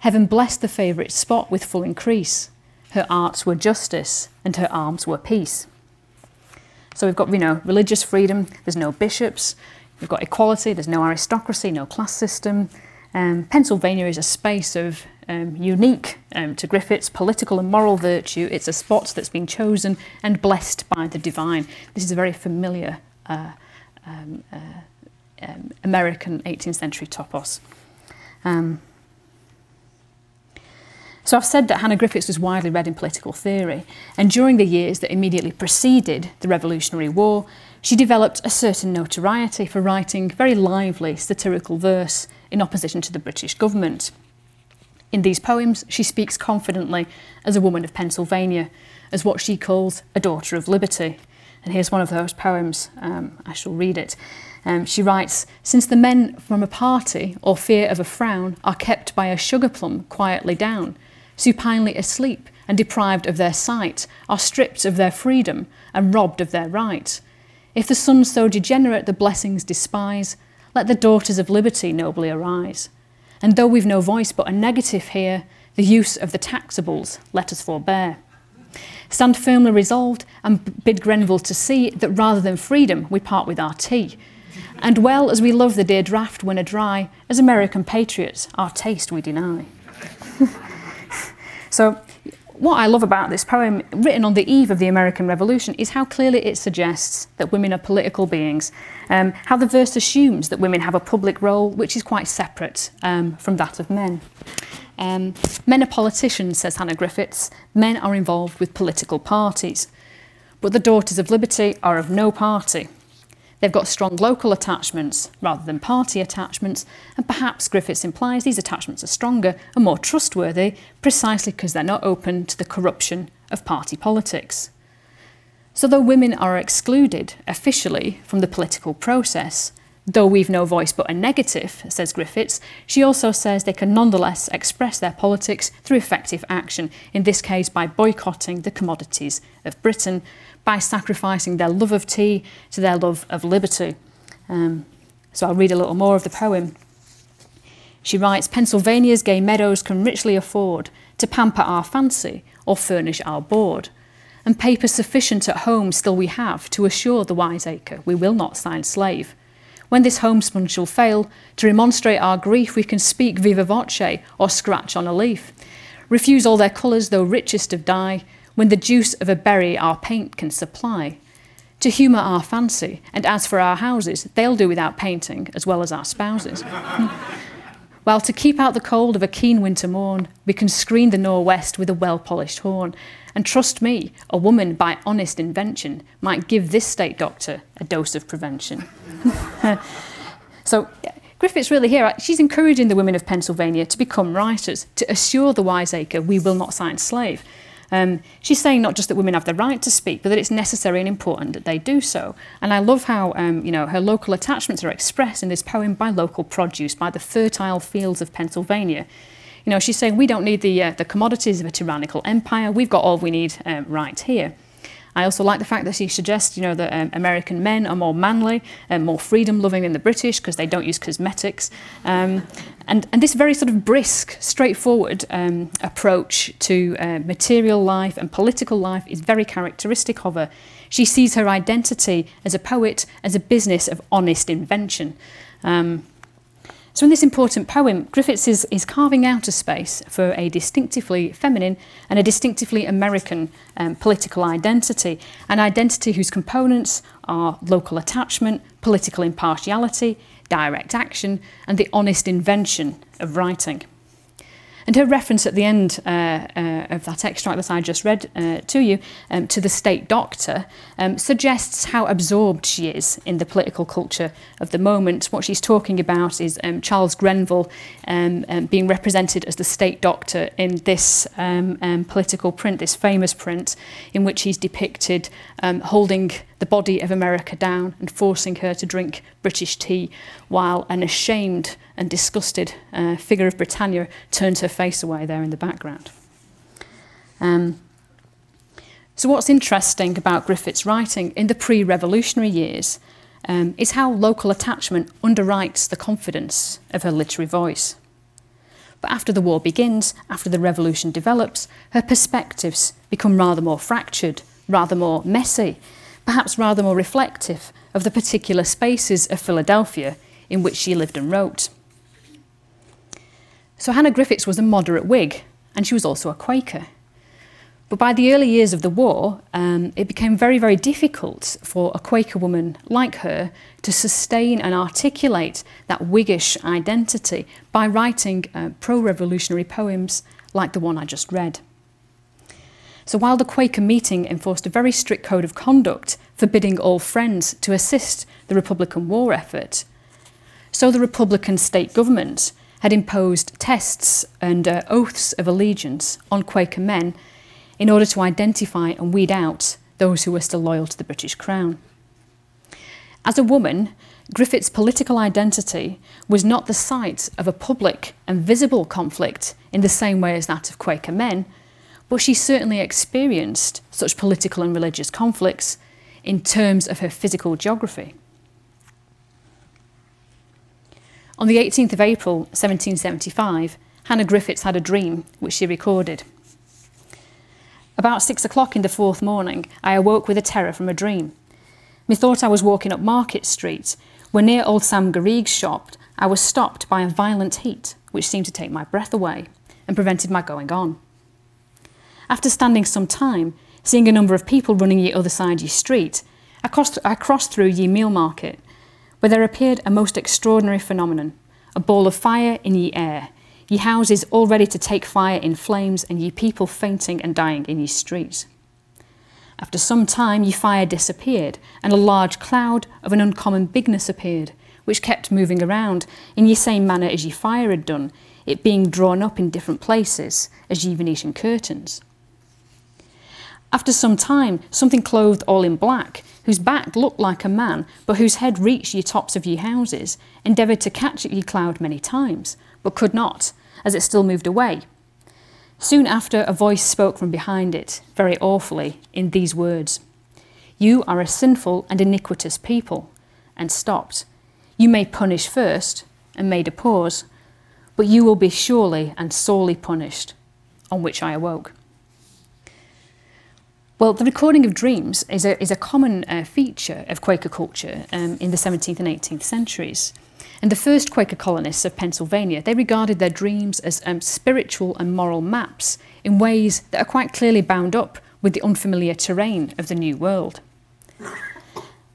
Heaven blessed the favourite spot with full increase. Her arts were justice, and her arms were peace." So we've got, you know, religious freedom, there's no bishops, we've got equality, there's no aristocracy, no class system. Pennsylvania is a space of unique to Griffiths, political and moral virtue. It's a spot that's been chosen and blessed by the divine. This is a very familiar American 18th century topos. So I've said that Hannah Griffiths was widely read in political theory, and during the years that immediately preceded the Revolutionary War, she developed a certain notoriety for writing very lively satirical verse in opposition to the British government. In these poems, she speaks confidently as a woman of Pennsylvania, as what she calls a daughter of liberty. And here's one of those poems, I shall read it. She writes, "Since the men from a party or fear of a frown are kept by a sugar plum quietly down, supinely asleep and deprived of their sight, are stripped of their freedom and robbed of their right. If the sons so degenerate the blessings despise, let the daughters of liberty nobly arise. And though we've no voice but a negative here, the use of the taxables let us forbear. Stand firmly resolved and bid Grenville to see that rather than freedom we part with our tea. And well as we love the dear draught when adry, as American patriots our taste we deny." So what I love about this poem, written on the eve of the American Revolution, is how clearly it suggests that women are political beings, how the verse assumes that women have a public role which is quite separate from that of men. "Men are politicians," says Hannah Griffiths, "men are involved with political parties, but the daughters of liberty are of no party. They've got strong local attachments rather than party attachments, and perhaps," Griffiths implies, "these attachments are stronger and more trustworthy precisely because they're not open to the corruption of party politics. So though women are excluded officially from the political process, though we've no voice but a negative," says Griffiths, she also says they can nonetheless express their politics through effective action, in this case by boycotting the commodities of Britain, by sacrificing their love of tea to their love of liberty. So I'll read a little more of the poem. She writes, "Pennsylvania's gay meadows can richly afford to pamper our fancy or furnish our board. And paper sufficient at home still we have to assure the wiseacre we will not sign slave. When this homespun shall fail, to remonstrate our grief, we can speak viva voce or scratch on a leaf. Refuse all their colours, though richest of dye, when the juice of a berry our paint can supply. To humour our fancy, and as for our houses, they'll do without painting as well as our spouses. while to keep out the cold of a keen winter morn, we can screen the nor'west with a well-polished horn. And trust me, a woman by honest invention might give this state doctor a dose of prevention. So Griffiths really here, she's encouraging the women of Pennsylvania to become writers, to assure the wiseacre we will not sign slave. She's saying not just that women have the right to speak, but that it's necessary and important that they do so. And I love how you know, her local attachments are expressed in this poem by local produce, by the fertile fields of Pennsylvania. You know, she's saying we don't need the commodities of a tyrannical empire. We've got all we need right here. I also like the fact that she suggests, you know, that American men are more manly and more freedom-loving than the British because they don't use cosmetics. And this very sort of brisk, straightforward approach to material life and political life is very characteristic of her. She sees her identity as a poet, as a business of honest invention. So in this important poem, Griffiths is carving out a space for a distinctively feminine and a distinctively American political identity, an identity whose components are local attachment, political impartiality, direct action, and the honest invention of writing. And her reference at the end of that extract that I just read to you, to the state doctor, suggests how absorbed she is in the political culture of the moment. What she's talking about is Charles Grenville being represented as the state doctor in this political print, this famous print, in which he's depicted holding the body of America down and forcing her to drink British tea, while an ashamed and disgusted figure of Britannia turns her face away there in the background. So what's interesting about Griffiths' writing in the pre-revolutionary years is how local attachment underwrites the confidence of her literary voice. But after the war begins, after the revolution develops, her perspectives become rather more fractured, rather more messy, perhaps rather more reflective of the particular spaces of Philadelphia in which she lived and wrote. So Hannah Griffiths was a moderate Whig, and she was also a Quaker. But by the early years of the war, it became very, very difficult for a Quaker woman like her to sustain and articulate that Whiggish identity by writing pro-revolutionary poems like the one I just read. So while the Quaker meeting enforced a very strict code of conduct forbidding all friends to assist the Republican war effort, so the Republican state government had imposed tests and oaths of allegiance on Quaker men in order to identify and weed out those who were still loyal to the British Crown. As a woman, Griffiths' political identity was not the site of a public and visible conflict in the same way as that of Quaker men, but she certainly experienced such political and religious conflicts in terms of her physical geography. On the 18th of April, 1775, Hannah Griffiths had a dream which she recorded. About 6 o'clock in the fourth morning, I awoke with a terror from a dream. Methought I was walking up Market Street, when near old Sam Garrig's shop, I was stopped by a violent heat, which seemed to take my breath away and prevented my going on. After standing some time, seeing a number of people running ye other side ye street, I crossed through ye meal market, where there appeared a most extraordinary phenomenon, a ball of fire in ye air, ye houses all ready to take fire in flames, and ye people fainting and dying in ye streets. After some time ye fire disappeared, and a large cloud of an uncommon bigness appeared, which kept moving around in ye same manner as ye fire had done, it being drawn up in different places as ye Venetian curtains. After some time, something clothed all in black, whose back looked like a man, but whose head reached ye tops of ye houses, endeavoured to catch at ye cloud many times, but could not, as it still moved away. Soon after, a voice spoke from behind it, very awfully, in these words, "You are a sinful and iniquitous people," and stopped. "You may punish first," and made a pause, "but you will be surely and sorely punished," on which I awoke. Well, the recording of dreams is a common feature of Quaker culture in the 17th and 18th centuries. And the first Quaker colonists of Pennsylvania, they regarded their dreams as spiritual and moral maps in ways that are quite clearly bound up with the unfamiliar terrain of the New World.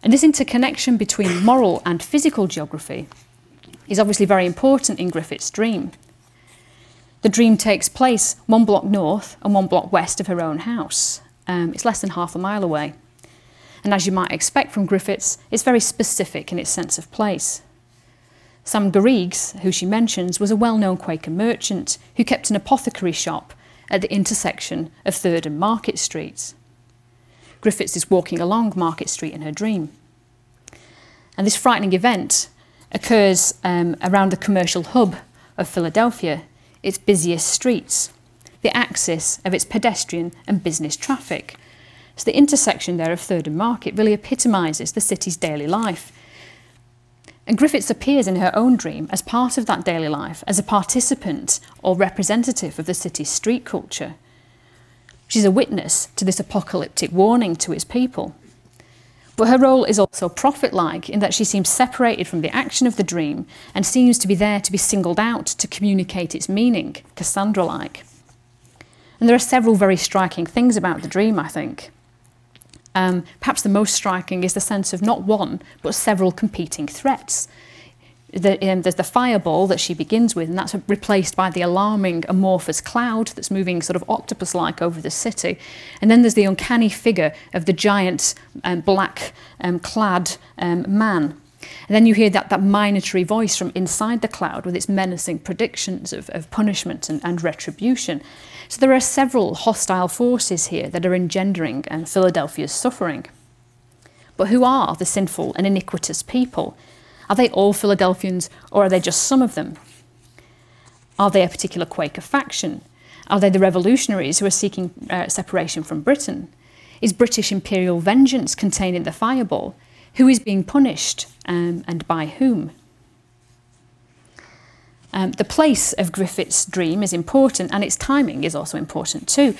And this interconnection between moral and physical geography is obviously very important in Griffith's dream. The dream takes place one block north and one block west of her own house. It's less than half a mile away. And as you might expect from Griffiths, it's very specific in its sense of place. Sam Garrigues, who she mentions, was a well-known Quaker merchant who kept an apothecary shop at the intersection of Third and Market Streets. Griffiths is walking along Market Street in her dream. And this frightening event occurs around the commercial hub of Philadelphia, its busiest streets, the axis of its pedestrian and business traffic. So the intersection there of Third and Market really epitomises the city's daily life. And Griffiths appears in her own dream as part of that daily life, as a participant or representative of the city's street culture. She's a witness to this apocalyptic warning to its people. But her role is also prophet-like in that she seems separated from the action of the dream and seems to be there to be singled out to communicate its meaning, Cassandra-like. And there are several very striking things about the dream, I think. Perhaps the most striking is the sense of not one, but several competing threats. There's the fireball that she begins with, and that's replaced by the alarming amorphous cloud that's moving sort of octopus-like over the city. And then there's the uncanny figure of the giant black-clad man. And then you hear that minatory voice from inside the cloud with its menacing predictions of punishment and retribution. So there are several hostile forces here that are engendering Philadelphia's suffering. But who are the sinful and iniquitous people? Are they all Philadelphians, or are they just some of them? Are they a particular Quaker faction? Are they the revolutionaries who are seeking separation from Britain? Is British imperial vengeance contained in the fireball? Who is being punished, and by whom? The place of Griffith's dream is important, and its timing is also important too.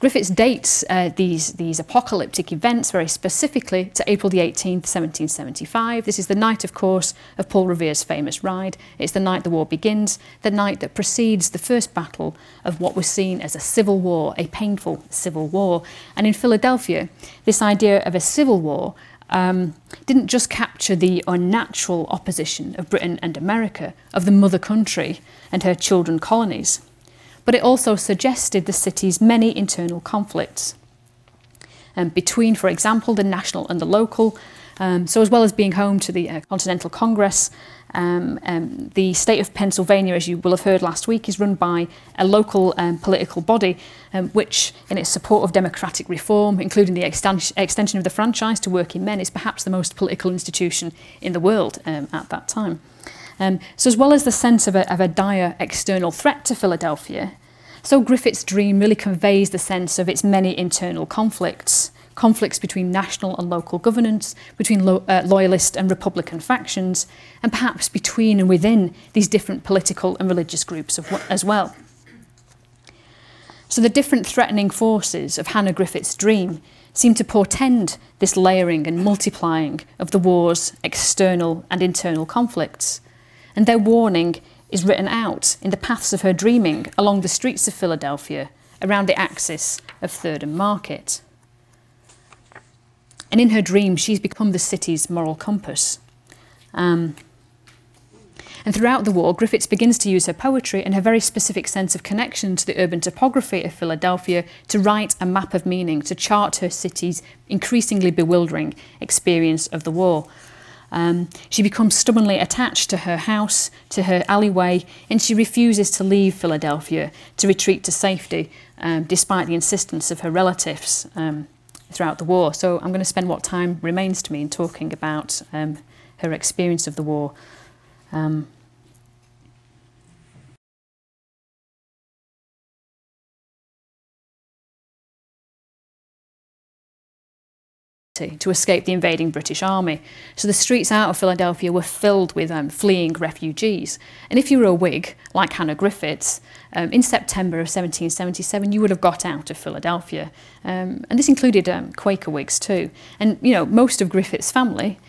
Griffiths dates these apocalyptic events very specifically to April the 18th, 1775. This is the night, of course, of Paul Revere's famous ride. It's the night the war begins, the night that precedes the first battle of what was seen as a civil war, a painful civil war. And in Philadelphia, this idea of a civil war didn't just capture the unnatural opposition of Britain and America, of the mother country and her children colonies, but it also suggested the city's many internal conflicts between, for example, the national and the local. So as well as being home to the Continental Congress, the state of Pennsylvania, as you will have heard last week, is run by a local political body which, in its support of democratic reform, including the extension of the franchise to working men, is perhaps the most political institution in the world at that time. So as well as the sense of a dire external threat to Philadelphia, so Griffith's dream really conveys the sense of its many internal conflicts. Conflicts between national and local governance, between loyalist and republican factions, and perhaps between and within these different political and religious groups as well. So the different threatening forces of Hannah Griffith's dream seem to portend this layering and multiplying of the war's external and internal conflicts, and their warning is written out in the paths of her dreaming along the streets of Philadelphia, around the axis of Third and Market. And in her dream, she's become the city's moral compass. And throughout the war, Griffiths begins to use her poetry and her very specific sense of connection to the urban topography of Philadelphia to write a map of meaning, to chart her city's increasingly bewildering experience of the war. She becomes stubbornly attached to her house, to her alleyway, and she refuses to leave Philadelphia, to retreat to safety, despite the insistence of her relatives. Throughout the war. So I'm going to spend what time remains to me in talking about her experience of the war. To escape the invading British army. So the streets out of Philadelphia were filled with fleeing refugees. And if you were a Whig, like Hannah Griffiths, in September of 1777, you would have got out of Philadelphia. And this included Quaker Whigs too. And, you know, most of Griffith's family,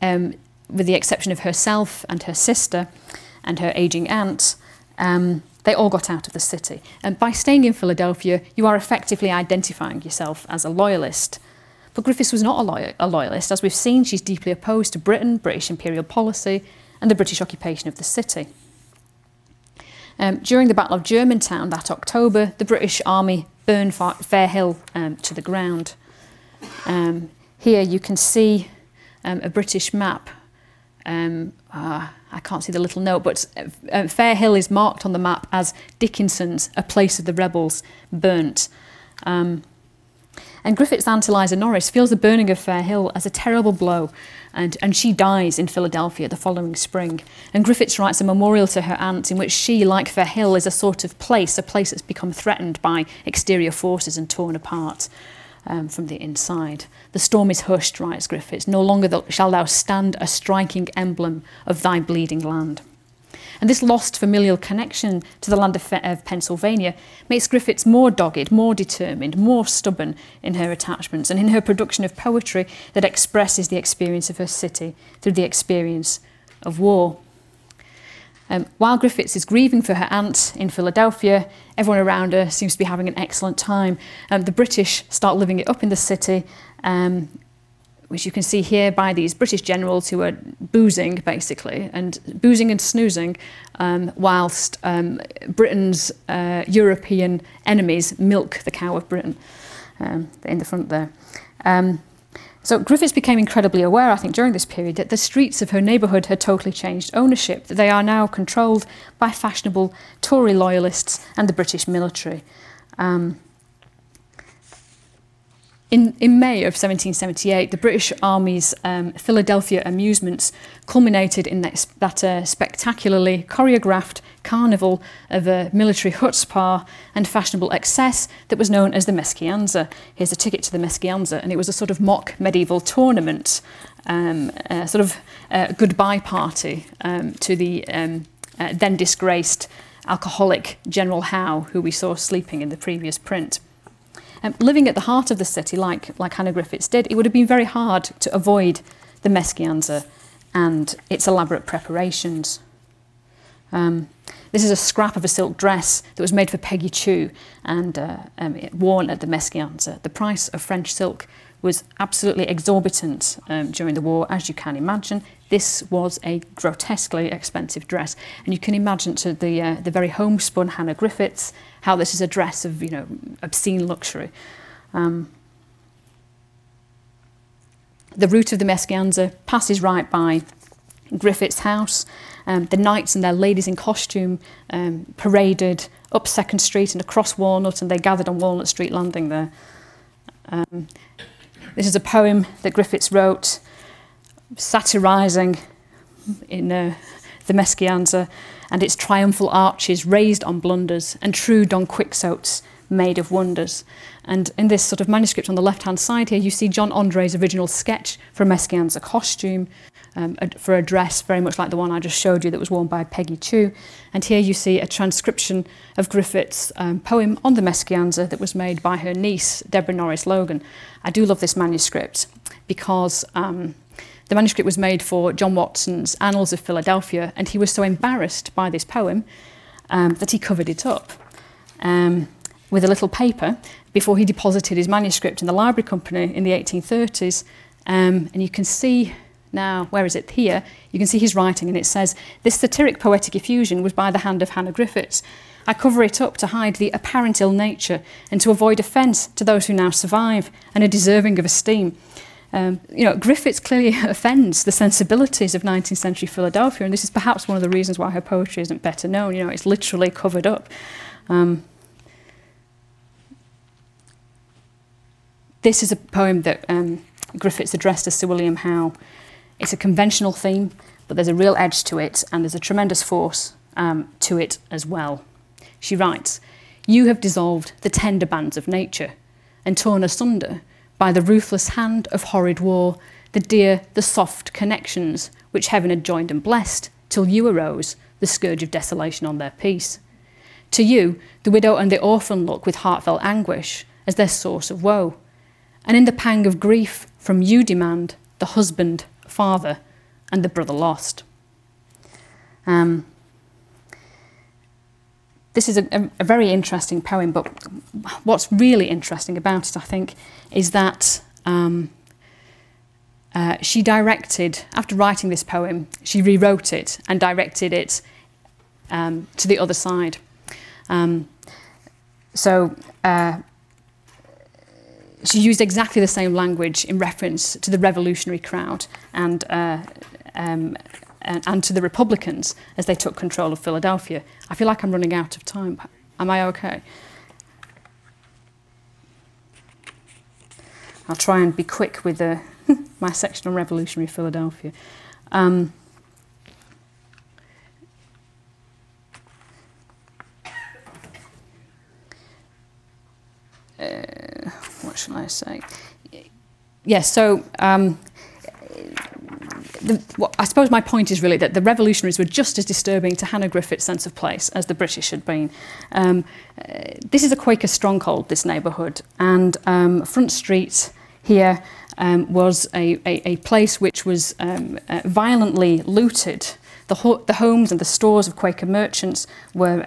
with the exception of herself and her sister and her aging aunt, they all got out of the city. And by staying in Philadelphia, you are effectively identifying yourself as a loyalist. But Griffiths was not a loyalist. As we've seen, she's deeply opposed to Britain, British imperial policy, and the British occupation of the city. During the Battle of Germantown that October, the British Army burned Fairhill to the ground. Here you can see a British map. I can't see the little note, but Fairhill is marked on the map as Dickinson's, a place of the rebels, burnt. And Griffith's aunt Eliza Norris feels the burning of Fairhill as a terrible blow, and she dies in Philadelphia the following spring. And Griffiths writes a memorial to her aunt in which she, like Fairhill, is a sort of place, a place that's become threatened by exterior forces and torn apart from the inside. The storm is hushed, writes Griffiths, no longer shall thou stand a striking emblem of thy bleeding land. And this lost familial connection to the land of Pennsylvania makes Griffiths more dogged, more determined, more stubborn in her attachments and in her production of poetry that expresses the experience of her city through the experience of war. While Griffiths is grieving for her aunt in Philadelphia, everyone around her seems to be having an excellent time. The British start living it up in the city, which you can see here by these British generals who are boozing, basically, and boozing and snoozing, whilst Britain's European enemies milk the cow of Britain in the front there. So Griffiths became incredibly aware, I think, during this period that the streets of her neighbourhood had totally changed ownership, that they are now controlled by fashionable Tory loyalists and the British military. In May of 1778, the British Army's Philadelphia amusements culminated in that spectacularly choreographed carnival of a military hut spa and fashionable excess that was known as the Meschianza. Here's a ticket to the Meschianza, and it was a sort of mock medieval tournament, a sort of goodbye party to the then disgraced alcoholic General Howe, who we saw sleeping in the previous print. Living at the heart of the city, like Hannah Griffiths did, it would have been very hard to avoid the Meschianza and its elaborate preparations. This is a scrap of a silk dress that was made for Peggy Chew and worn at the Meschianza. The price of French silk was absolutely exorbitant during the war, as you can imagine. This was a grotesquely expensive dress, and you can imagine to the very homespun Hannah Griffiths how this is a dress of, you know, obscene luxury. The route of the Meschianza passes right by Griffith's house. The knights and their ladies in costume paraded up Second Street and across Walnut, and they gathered on Walnut Street landing there. This is a poem that Griffiths wrote, satirising in the Meschianza and its triumphal arches raised on blunders and true Don Quixotes made of wonders. And in this sort of manuscript on the left-hand side here, you see John André's original sketch for a Meschianza costume, for a dress very much like the one I just showed you that was worn by Peggy Chew. And here you see a transcription of Griffith's poem on the Meschianza that was made by her niece, Deborah Norris Logan. I do love this manuscript because the manuscript was made for John Watson's Annals of Philadelphia, and he was so embarrassed by this poem that he covered it up with a little paper before he deposited his manuscript in the Library Company in the 1830s. And you can see now, where is it here? You can see his writing, and it says, "This satiric poetic effusion was by the hand of Hannah Griffiths. I cover it up to hide the apparent ill nature and to avoid offence to those who now survive and are deserving of esteem." You know, Griffiths clearly offends the sensibilities of 19th century Philadelphia, and this is perhaps one of the reasons why her poetry isn't better known. You know, it's literally covered up. This is a poem that Griffiths addressed to Sir William Howe. It's a conventional theme, but there's a real edge to it, and there's a tremendous force to it as well. She writes, "You have dissolved the tender bands of nature and torn asunder by the ruthless hand of horrid war, the dear, the soft connections which heaven had joined and blessed, till you arose, the scourge of desolation on their peace. To you, the widow and the orphan look with heartfelt anguish as their source of woe, and in the pang of grief from you demand the husband, father, and the brother lost." This is a very interesting poem, but what's really interesting about it, I think, is that She directed, after writing this poem, she rewrote it and directed it to the other side. She used exactly the same language in reference to the revolutionary crowd and to the Republicans as they took control of Philadelphia. I feel like I'm running out of time. Am I okay? I'll try and be quick with my section on revolutionary Philadelphia. What shall I say? Yes, so I suppose my point is really that the revolutionaries were just as disturbing to Hannah Griffiths' sense of place as the British had been. This is a Quaker stronghold, this neighbourhood, and Front Street here was a place which was violently looted. The homes and the stores of Quaker merchants were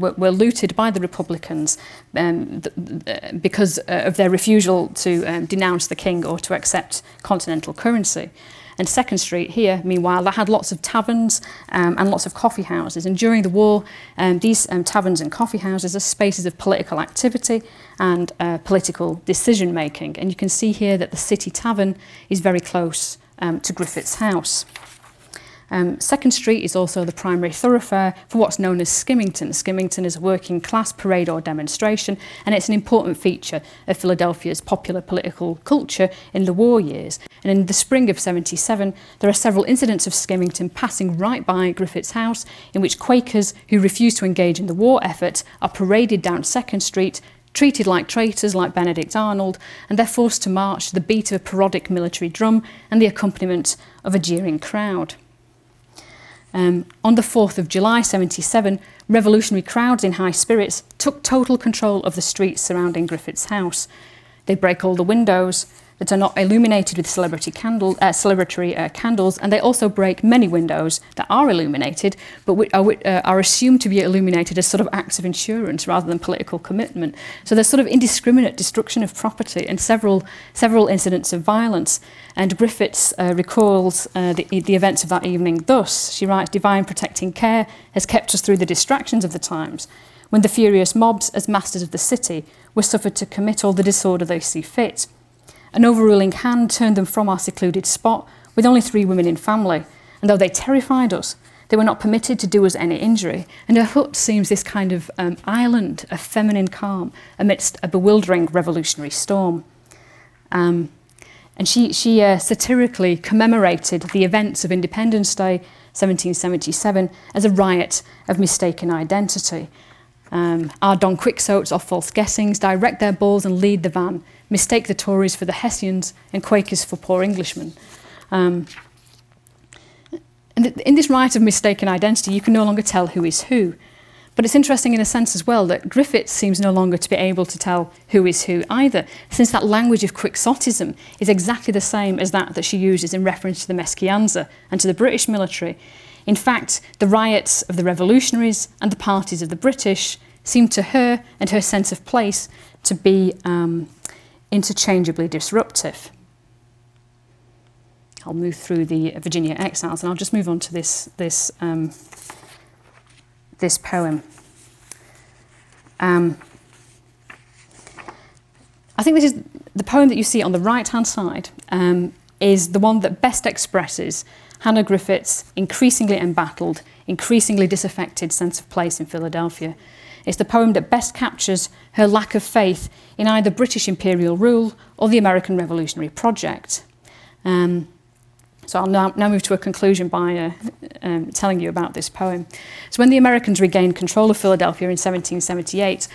looted by the Republicans because of their refusal to denounce the king or to accept continental currency. And Second Street here, meanwhile, that had lots of taverns and lots of coffee houses. And during the war, these taverns and coffee houses are spaces of political activity and political decision-making. And you can see here that the City Tavern is very close to Griffith's house. Second Street is also the primary thoroughfare for what's known as skimmington. Skimmington is a working class parade or demonstration, and it's an important feature of Philadelphia's popular political culture in the war years. And in the spring of '77, there are several incidents of skimmington passing right by Griffith's house, in which Quakers who refuse to engage in the war effort are paraded down Second Street, treated like traitors like Benedict Arnold, and they're forced to march to the beat of a parodic military drum and the accompaniment of a jeering crowd. On the 4th of July, '77, revolutionary crowds in high spirits took total control of the streets surrounding Griffith's house. They break all the windows that are not illuminated with celebratory candles, and they also break many windows that are illuminated, but are assumed to be illuminated as sort of acts of insurance rather than political commitment. So there's sort of indiscriminate destruction of property and several incidents of violence. And Griffiths recalls the events of that evening thus. She writes, "Divine protecting care has kept us through the distractions of the times, when the furious mobs, as masters of the city, were suffered to commit all the disorder they see fit. An overruling hand turned them from our secluded spot, with only 3 women in family, and though they terrified us, they were not permitted to do us any injury, and her hut seems this kind of island of feminine calm amidst a bewildering revolutionary storm." And she satirically commemorated the events of Independence Day 1777 as a riot of mistaken identity. "Our Don Quixotes or false guessings direct their balls and lead the van, mistake the Tories for the Hessians and Quakers for poor Englishmen." In this riot of mistaken identity, you can no longer tell who is who. But it's interesting in a sense as well that Griffiths seems no longer to be able to tell who is who either, since that language of quixotism is exactly the same as that she uses in reference to the Meschianza and to the British military. In fact, the riots of the revolutionaries and the parties of the British seem to her and her sense of place to be interchangeably disruptive. I'll move through the Virginia exiles, and I'll just move on to this poem. I think this is the poem that you see on the right-hand side is the one that best expresses Hannah Griffiths' increasingly embattled, increasingly disaffected sense of place in Philadelphia. It's the poem that best captures her lack of faith in either British imperial rule or the American revolutionary project. So I'll now move to a conclusion by telling you about this poem. So when the Americans regained control of Philadelphia in 1778,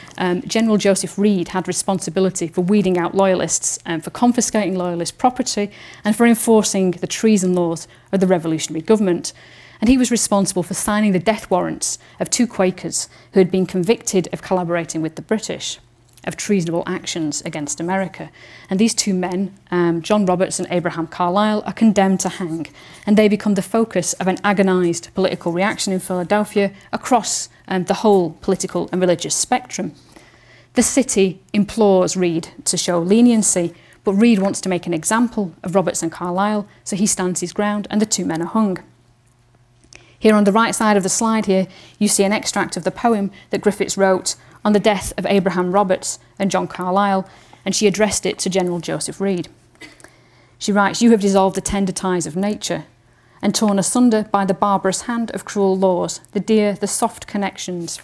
General Joseph Reed had responsibility for weeding out loyalists, for confiscating loyalist property, and for enforcing the treason laws of the revolutionary government. And he was responsible for signing the death warrants of 2 Quakers who had been convicted of collaborating with the British, of treasonable actions against America. And these 2 men, John Roberts and Abraham Carlyle, are condemned to hang, and they become the focus of an agonised political reaction in Philadelphia across the whole political and religious spectrum. The city implores Reed to show leniency, But Reed wants to make an example of Roberts and Carlyle, so he stands his ground and the two men are hung. Here on the right side of the slide here, you see an extract of the poem that Griffiths wrote on the death of Abraham Roberts and John Carlyle, and she addressed it to General Joseph Reed. She writes, "You have dissolved the tender ties of nature and torn asunder by the barbarous hand of cruel laws, the dear, the soft connections,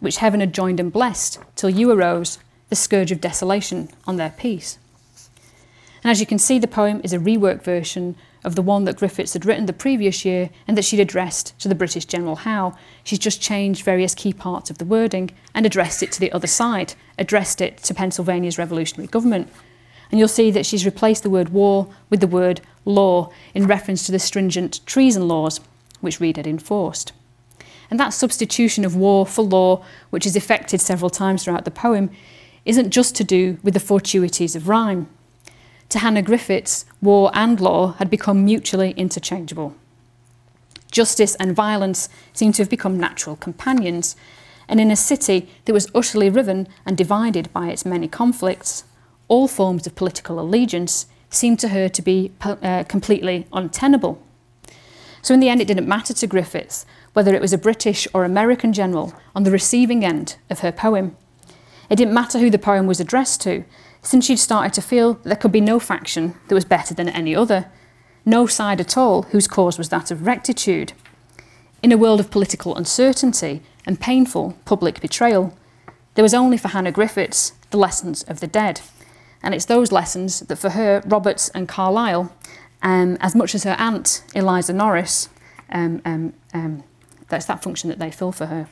which heaven had joined and blessed, till you arose, the scourge of desolation, on their peace." And as you can see, the poem is a reworked version of the one that Griffiths had written the previous year and that she'd addressed to the British General Howe. She's just changed various key parts of the wording and addressed it to the other side, addressed it to Pennsylvania's revolutionary government. And you'll see that she's replaced the word war with the word law in reference to the stringent treason laws which Reed had enforced. And that substitution of war for law, which is effected several times throughout the poem, isn't just to do with the fortuities of rhyme. To Hannah Griffiths, war and law had become mutually interchangeable. Justice and violence seemed to have become natural companions, and in a city that was utterly riven and divided by its many conflicts, all forms of political allegiance seemed to her to be completely untenable. So in the end, it didn't matter to Griffiths whether it was a British or American general on the receiving end of her poem. It didn't matter who the poem was addressed to, since she'd started to feel that there could be no faction that was better than any other, no side at all whose cause was that of rectitude. In a world of political uncertainty and painful public betrayal, there was only for Hannah Griffiths the lessons of the dead. And it's those lessons that for her, Roberts and Carlyle, as much as her aunt, Eliza Norris, that's that function that they fill for her.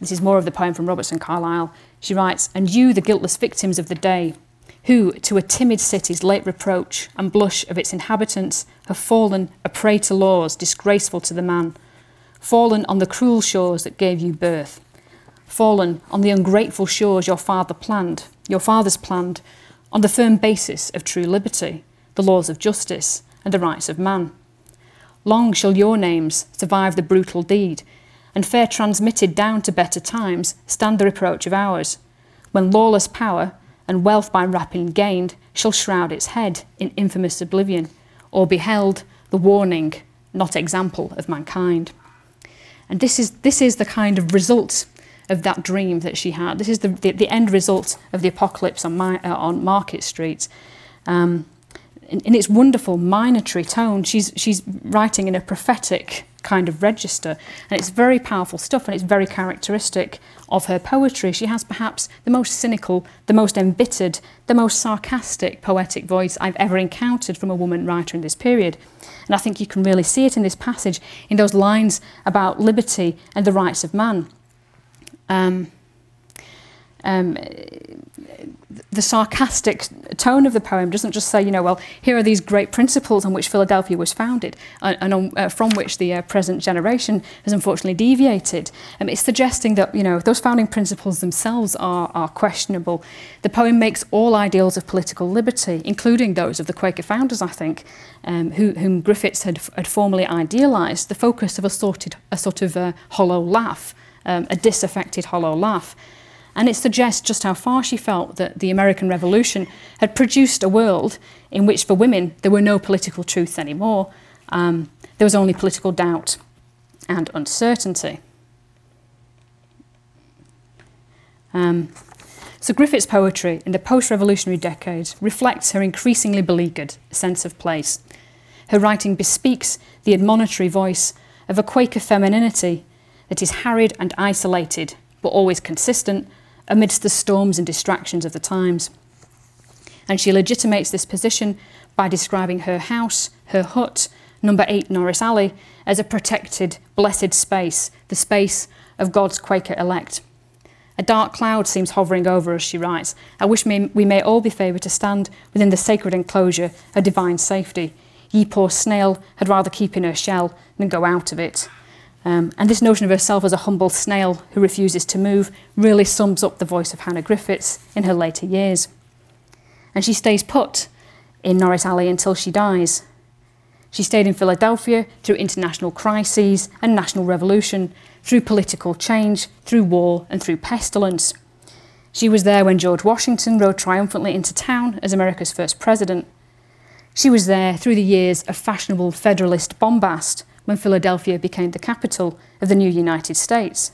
This is more of the poem from Roberts and Carlyle. She writes, "And you, the guiltless victims of the day, who, to a timid city's late reproach and blush of its inhabitants, have fallen a prey to laws disgraceful to the man, fallen on the cruel shores that gave you birth, fallen on the ungrateful shores your fathers planned, on the firm basis of true liberty, the laws of justice, and the rights of man. Long shall your names survive the brutal deed, and fair transmitted down to better times stand the reproach of ours, when lawless power and wealth by rapine gained shall shroud its head in infamous oblivion, or be held the warning, not example, of mankind." And this is the kind of result of that dream that she had. This is the end result of the apocalypse on Market Street. In its wonderful minatory tone, she's writing in a prophetic kind of register, and it's very powerful stuff, and it's very characteristic of her poetry. She has perhaps the most cynical, the most embittered, the most sarcastic poetic voice I've ever encountered from a woman writer in this period. And I think you can really see it in this passage, in those lines about liberty and the rights of man. The sarcastic tone of the poem doesn't just say, you know, well, here are these great principles on which Philadelphia was founded and from which the present generation has unfortunately deviated. It's suggesting that, you know, those founding principles themselves are questionable. The poem makes all ideals of political liberty, including those of the Quaker founders, I think, whom Griffiths had formerly idealised, the focus of a sort of hollow laugh, a disaffected hollow laugh. And it suggests just how far she felt that the American Revolution had produced a world in which, for women, there were no political truths anymore. There was only political doubt and uncertainty. So Griffiths' poetry in the post-revolutionary decades reflects her increasingly beleaguered sense of place. Her writing bespeaks the admonitory voice of a Quaker femininity that is harried and isolated, but always consistent, amidst the storms and distractions of the times. And she legitimates this position by describing her house, her hut, number 8 Norris Alley, as a protected, blessed space, the space of God's Quaker elect. "A dark cloud seems hovering over us," she writes. "I wish we may all be favoured to stand within the sacred enclosure of divine safety. Ye poor snail had rather keep in her shell than go out of it." And this notion of herself as a humble snail who refuses to move really sums up the voice of Hannah Griffiths in her later years. And she stays put in Norris Alley until she dies. She stayed in Philadelphia through international crises and national revolution, through political change, through war and through pestilence. She was there when George Washington rode triumphantly into town as America's first president. She was there through the years of fashionable Federalist bombast when Philadelphia became the capital of the new United States.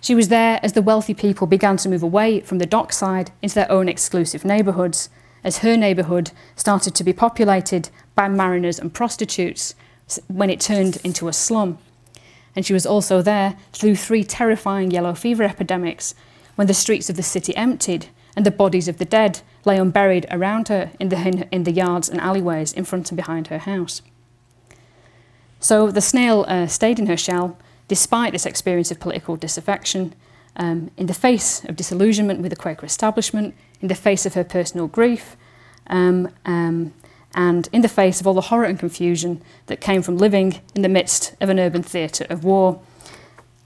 She was there as the wealthy people began to move away from the dockside into their own exclusive neighbourhoods, as her neighbourhood started to be populated by mariners and prostitutes when it turned into a slum. And she was also there through three terrifying yellow fever epidemics when the streets of the city emptied and the bodies of the dead lay unburied around her in the yards and alleyways in front and behind her house. So the snail stayed in her shell, despite this experience of political disaffection, in the face of disillusionment with the Quaker establishment, in the face of her personal grief, and in the face of all the horror and confusion that came from living in the midst of an urban theatre of war.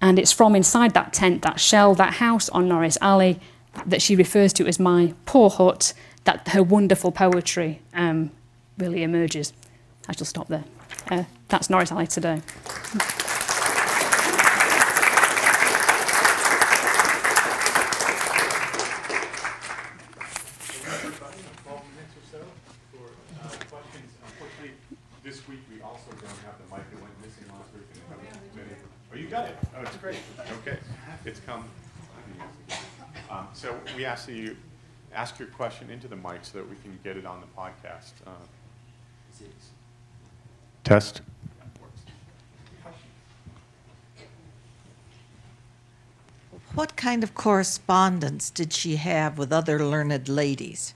And it's from inside that tent, that shell, that house on Norris Alley that she refers to as my poor hut, that her wonderful poetry really emerges. I shall stop there. That's Norris Alley today. So we ask that you ask your question into the mic so that we can get it on the podcast. Test. What kind of correspondence did she have with other learned ladies?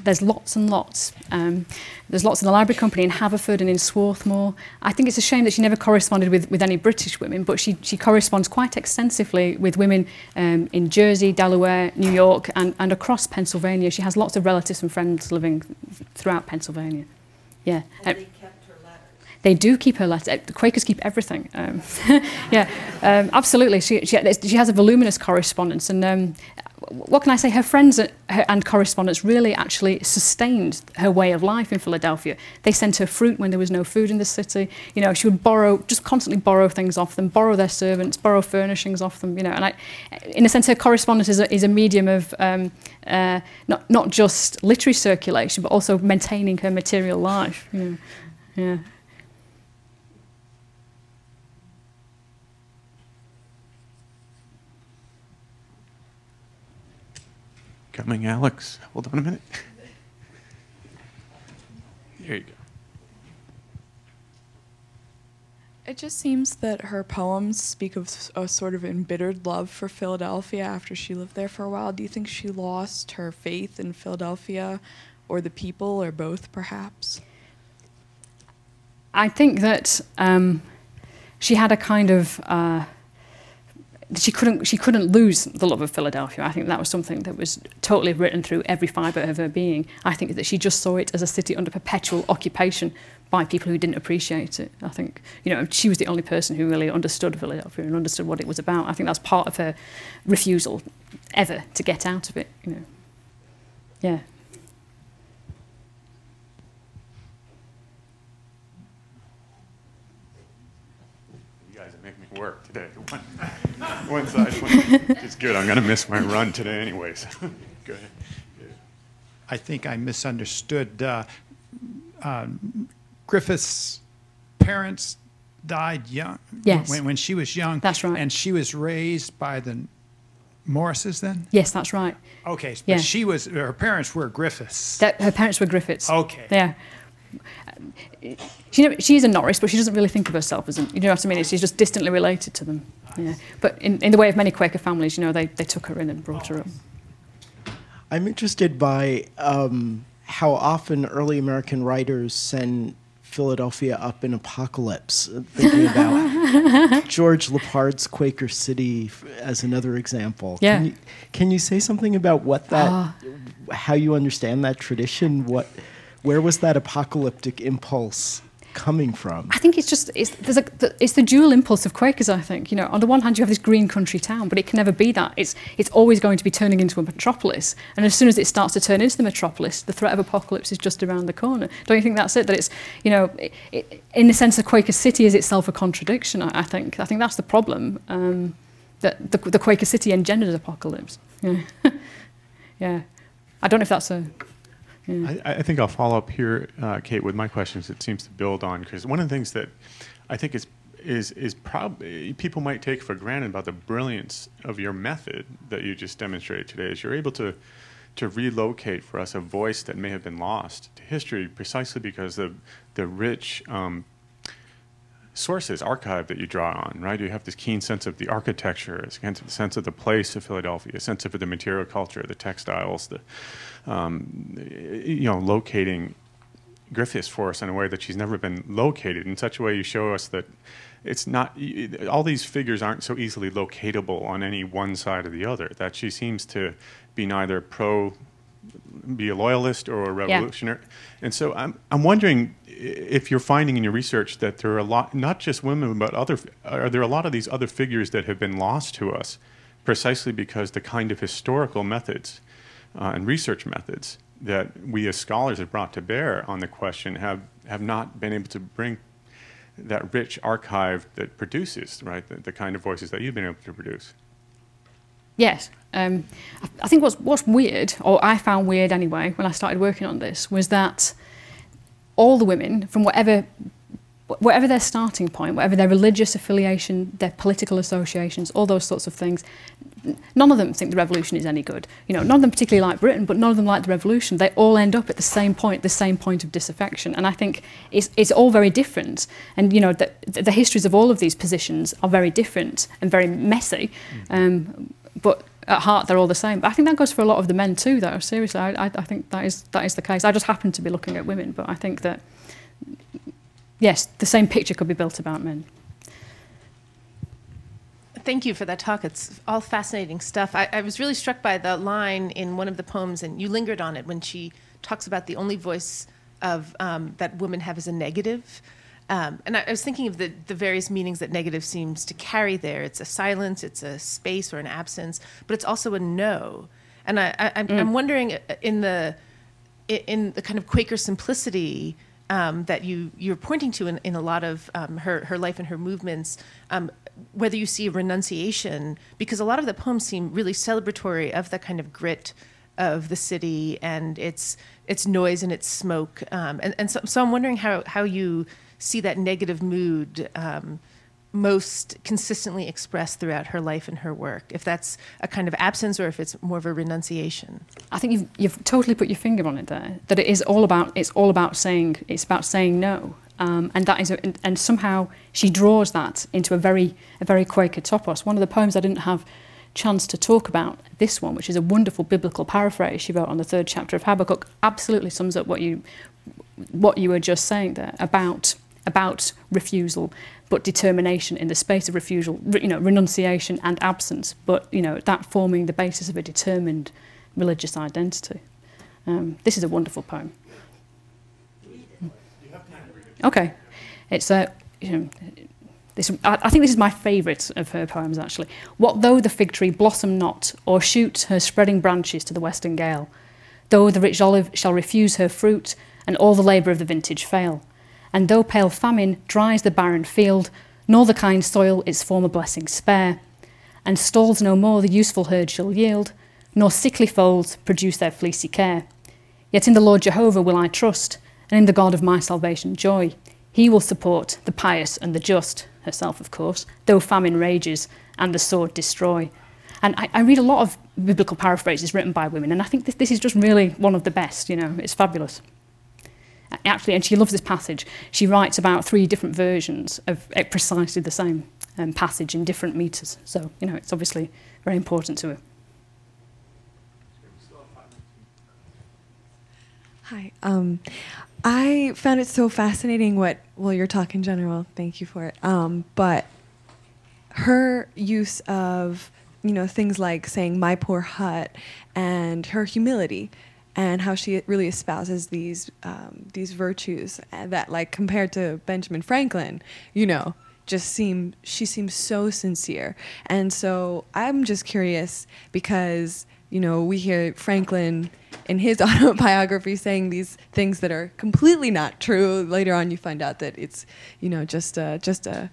There's lots and lots. There's lots in the Library Company in Haverford and in Swarthmore. I think it's a shame that she never corresponded with any British women, but she corresponds quite extensively with women in Jersey, Delaware, New York, and across Pennsylvania. She has lots of relatives and friends living throughout Pennsylvania. Yeah. They kept her letters. They do keep her letters. The Quakers keep everything. Yeah, absolutely. She has a voluminous correspondence, and what can I say, her friends and correspondents really actually sustained her way of life in Philadelphia. They sent her fruit when there was no food in the city. You know, she would just constantly borrow things off them, borrow their servants, borrow furnishings off them, you know. And in a sense, her correspondence is a medium of not just literary circulation, but also maintaining her material life, you know. Yeah. Coming, Alex. Hold on a minute. There you go. It just seems that her poems speak of a sort of embittered love for Philadelphia after she lived there for a while. Do you think she lost her faith in Philadelphia or the people or both, perhaps? I think that she had a kind of... She couldn't lose the love of Philadelphia. I think that was something that was totally written through every fibre of her being. I think that she just saw it as a city under perpetual occupation by people who didn't appreciate it. I think, you know, she was the only person who really understood Philadelphia and understood what it was about. I think that's part of her refusal ever to get out of it, you know. Yeah. Work today. One side. It's good. I'm going to miss my run today anyways. Go ahead. Yeah. I think I misunderstood. Griffith's parents died young. Yes. When she was young. That's right. And she was raised by the Norrises then? Yes, that's right. Okay. But yeah. Her parents were Griffiths. Her parents were Griffiths. Okay. Yeah. She is a Norris, but she doesn't really think of herself as you know what I mean? She's just distantly related to them. Yeah. But in the way of many Quaker families, you know, they took her in and brought her up. I'm interested by how often early American writers send Philadelphia up in apocalypse, thinking about George Lippard's Quaker City as another example. Yeah. Can you say something about what that, how you understand that tradition? Where was that apocalyptic impulse coming from? I think it's the dual impulse of Quakers, I think. You know, on the one hand, you have this green country town, but it can never be that. It's always going to be turning into a metropolis. And as soon as it starts to turn into the metropolis, the threat of apocalypse is just around the corner. Don't you think that's it? That it's, you know, in the sense, a Quaker city is itself a contradiction, I think. I think that's the problem. that the Quaker City engendered apocalypse. Yeah. Yeah. I don't know if that's a... Yeah. I think I'll follow up here, Kate, with my questions. It seems to build on, because one of the things that I think is probably people might take for granted about the brilliance of your method that you just demonstrated today is you're able to relocate for us a voice that may have been lost to history precisely because of the rich sources, archive that you draw on, right? You have this keen sense of the architecture, a sense of the place of Philadelphia, a sense of the material culture, the textiles, the, you know, locating Griffiths for us in a way that she's never been located, in such a way you show us that it's not, all these figures aren't so easily locatable on any one side or the other, that she seems to be neither be a loyalist or a revolutionary. Yeah. And so I'm wondering if you're finding in your research that there are a lot, not just women, but other, are there a lot of these other figures that have been lost to us precisely because the kind of historical methods and research methods that we as scholars have brought to bear on the question have not been able to bring that rich archive that produces, right, the kind of voices that you've been able to produce. Yes. I think what's weird, or I found weird anyway, when I started working on this, was that all the women, from whatever their starting point, whatever their religious affiliation, their political associations, all those sorts of things, none of them think the revolution is any good. You know, none of them particularly like Britain, but none of them like the revolution. They all end up at the same point of disaffection. And I think it's all very different. And, you know, the histories of all of these positions are very different and very messy. But at heart, they're all the same. But I think that goes for a lot of the men too, though. Seriously, I think that is the case. I just happen to be looking at women, but I think that, yes, the same picture could be built about men. Thank you for that talk. It's all fascinating stuff. I was really struck by the line in one of the poems, and you lingered on it, when she talks about the only voice of that women have is a negative. And I was thinking of the various meanings that negative seems to carry there. It's a silence, it's a space or an absence, but it's also a no. And I'm wondering, in the kind of Quaker simplicity that you're pointing to in a lot of her life and her movements, whether you see a renunciation, because a lot of the poems seem really celebratory of the kind of grit of the city and its noise and its smoke. So I'm wondering how you see that negative mood most consistently expressed throughout her life and her work, if that's a kind of absence or if it's more of a renunciation. I think you've totally put your finger on it there, that it's about saying no. And that is, and somehow she draws that into a very Quaker topos. One of the poems I didn't have chance to talk about, this one, which is a wonderful biblical paraphrase she wrote on the third chapter of Habakkuk, absolutely sums up what you were just saying there about refusal, but determination in the space of refusal, you know, renunciation and absence, but, you know, that forming the basis of a determined religious identity. This is a wonderful poem. Okay, it's a, you know, this, I think this is my favourite of her poems, actually. What though the fig tree blossom not, or shoot her spreading branches to the western gale? Though the rich olive shall refuse her fruit, and all the labour of the vintage fail. And though pale famine dries the barren field, nor the kind soil its former blessings spare, and stalls no more the useful herd shall yield, nor sickly folds produce their fleecy care. Yet in the Lord Jehovah will I trust, and in the God of my salvation joy. He will support the pious and the just, herself of course, though famine rages and the sword destroy. And I read a lot of biblical paraphrases written by women, and I think this is just really one of the best, you know, it's fabulous. Actually, and she loves this passage. She writes about 3 different versions of precisely the same passage in different meters. So, you know, it's obviously very important to her. Hi. I found it so fascinating your talk in general, thank you for it, but her use of, you know, things like saying my poor hut and her humility and how she really espouses these virtues that, like, compared to Benjamin Franklin, you know, she seems so sincere. And so I'm just curious because, you know, we hear Franklin in his autobiography saying these things that are completely not true. Later on, you find out that it's, you know, just a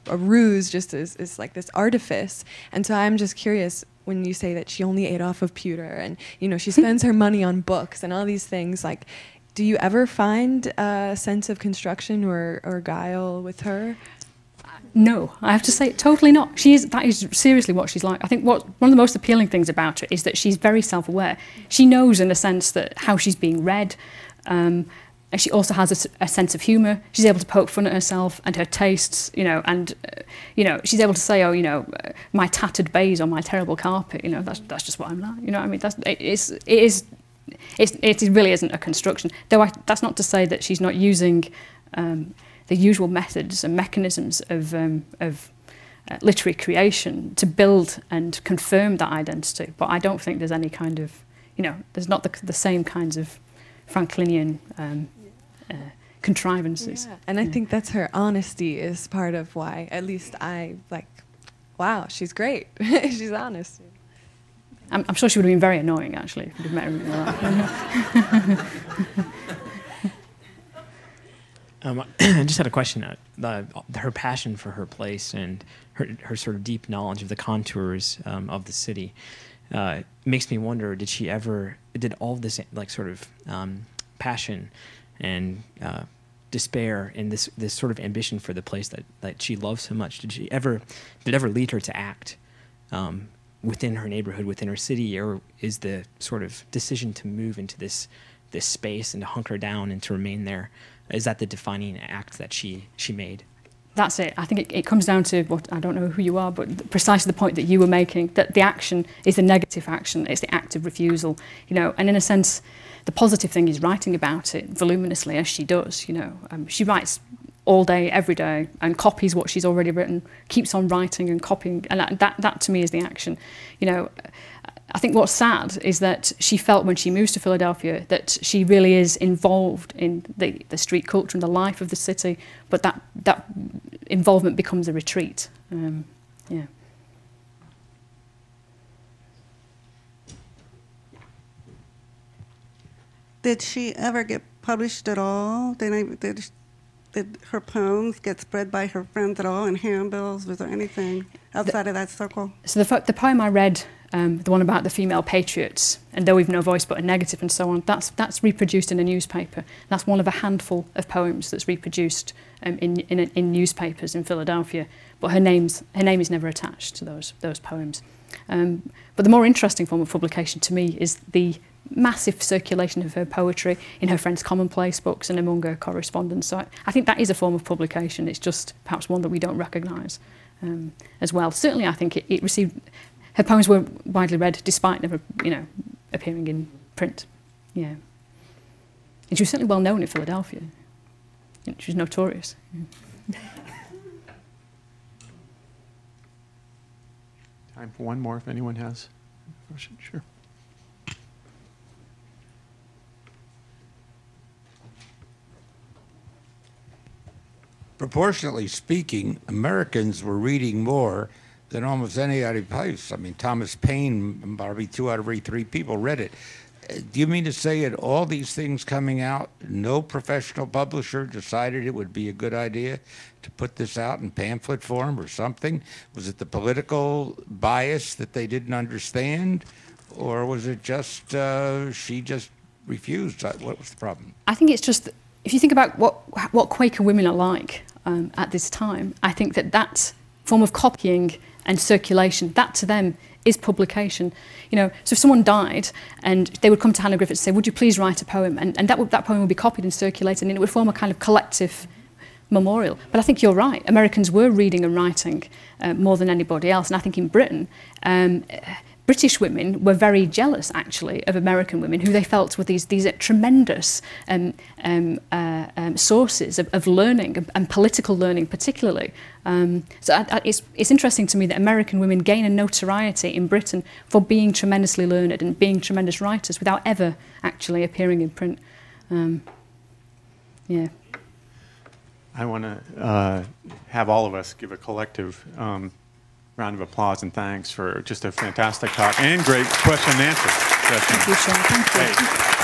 ruse, it's like this artifice. And so I'm just curious when you say that she only ate off of pewter and, you know, she spends her money on books and all these things, like, do you ever find a sense of construction or guile with her? No, I have to say, totally not. That is seriously what she's like. I think one of the most appealing things about her is that she's very self-aware. She knows, in a sense, that how she's being read, and she also has a sense of humour. She's able to poke fun at herself and her tastes, you know, and, you know, she's able to say, oh, you know, my tattered baize on my terrible carpet, you know, that's just what I'm like, you know what I mean? It really isn't a construction. Though that's not to say that she's not using the usual methods and mechanisms of literary creation to build and confirm that identity. But I don't think there's any kind of, you know, there's not the same kinds of Franklinian contrivances. Yeah. And I think that's her honesty is part of why, at least I, like, wow, she's great. She's honest. I'm sure she would have been very annoying, actually, if you'd have met her. I just had a question. Her passion for her place and her sort of deep knowledge of the contours of the city makes me wonder: did all this like sort of passion and despair and this sort of ambition for the place that she loves so much? Did it ever lead her to act? Within her neighborhood, within her city, or is the sort of decision to move into this space and to hunker down and to remain there, is that the defining act that she made? That's it. I think it comes down to what, I don't know who you are, but precisely the point that you were making, that the action is the negative action, it's the act of refusal, you know, and in a sense, the positive thing is writing about it voluminously, as she does, you know. She writes all day, every day, and copies what she's already written, keeps on writing and copying, and that to me is the action. You know, I think what's sad is that she felt when she moves to Philadelphia that she really is involved in the street culture and the life of the city, but that involvement becomes a retreat. Yeah. Did she ever get published at all? Did her poems get spread by her friends at all in handbills? Was there anything outside of that circle? So the poem I read, the one about the female patriots, and though we've no voice but a negative and so on, that's reproduced in a newspaper. That's one of a handful of poems that's reproduced in newspapers in Philadelphia. But her name is never attached to those poems. But the more interesting form of publication to me is the massive circulation of her poetry in her friends' commonplace books and among her correspondence. So I think that is a form of publication. It's just perhaps one that we don't recognise as well. Certainly, I think it received. Her poems were widely read, despite never, you know, appearing in print. Yeah, and she was certainly well known in Philadelphia. She was notorious. Yeah. Time for one more, if anyone has a question. Sure. Proportionately speaking, Americans were reading more than almost anybody else. I mean, Thomas Paine, probably 2 out of every 3 people read it. Do you mean to say at all these things coming out, no professional publisher decided it would be a good idea to put this out in pamphlet form or something? Was it the political bias that they didn't understand? Or was it just, she just refused? What was the problem? I think it's just, if you think about what Quaker women are like at this time, I think that form of copying and circulation, that to them is publication. You know, so if someone died and they would come to Hannah Griffiths and say, would you please write a poem? And that poem would be copied and circulated and it would form a kind of collective memorial. But I think you're right. Americans were reading and writing more than anybody else. And I think in Britain, British women were very jealous, actually, of American women who they felt were these tremendous sources of learning and political learning, particularly. So it's interesting to me that American women gain a notoriety in Britain for being tremendously learned and being tremendous writers without ever actually appearing in print. Yeah. I want to have all of us give a collective round of applause and thanks for just a fantastic talk and great question and answer session. Thank you, Sean. Thank you. Hey.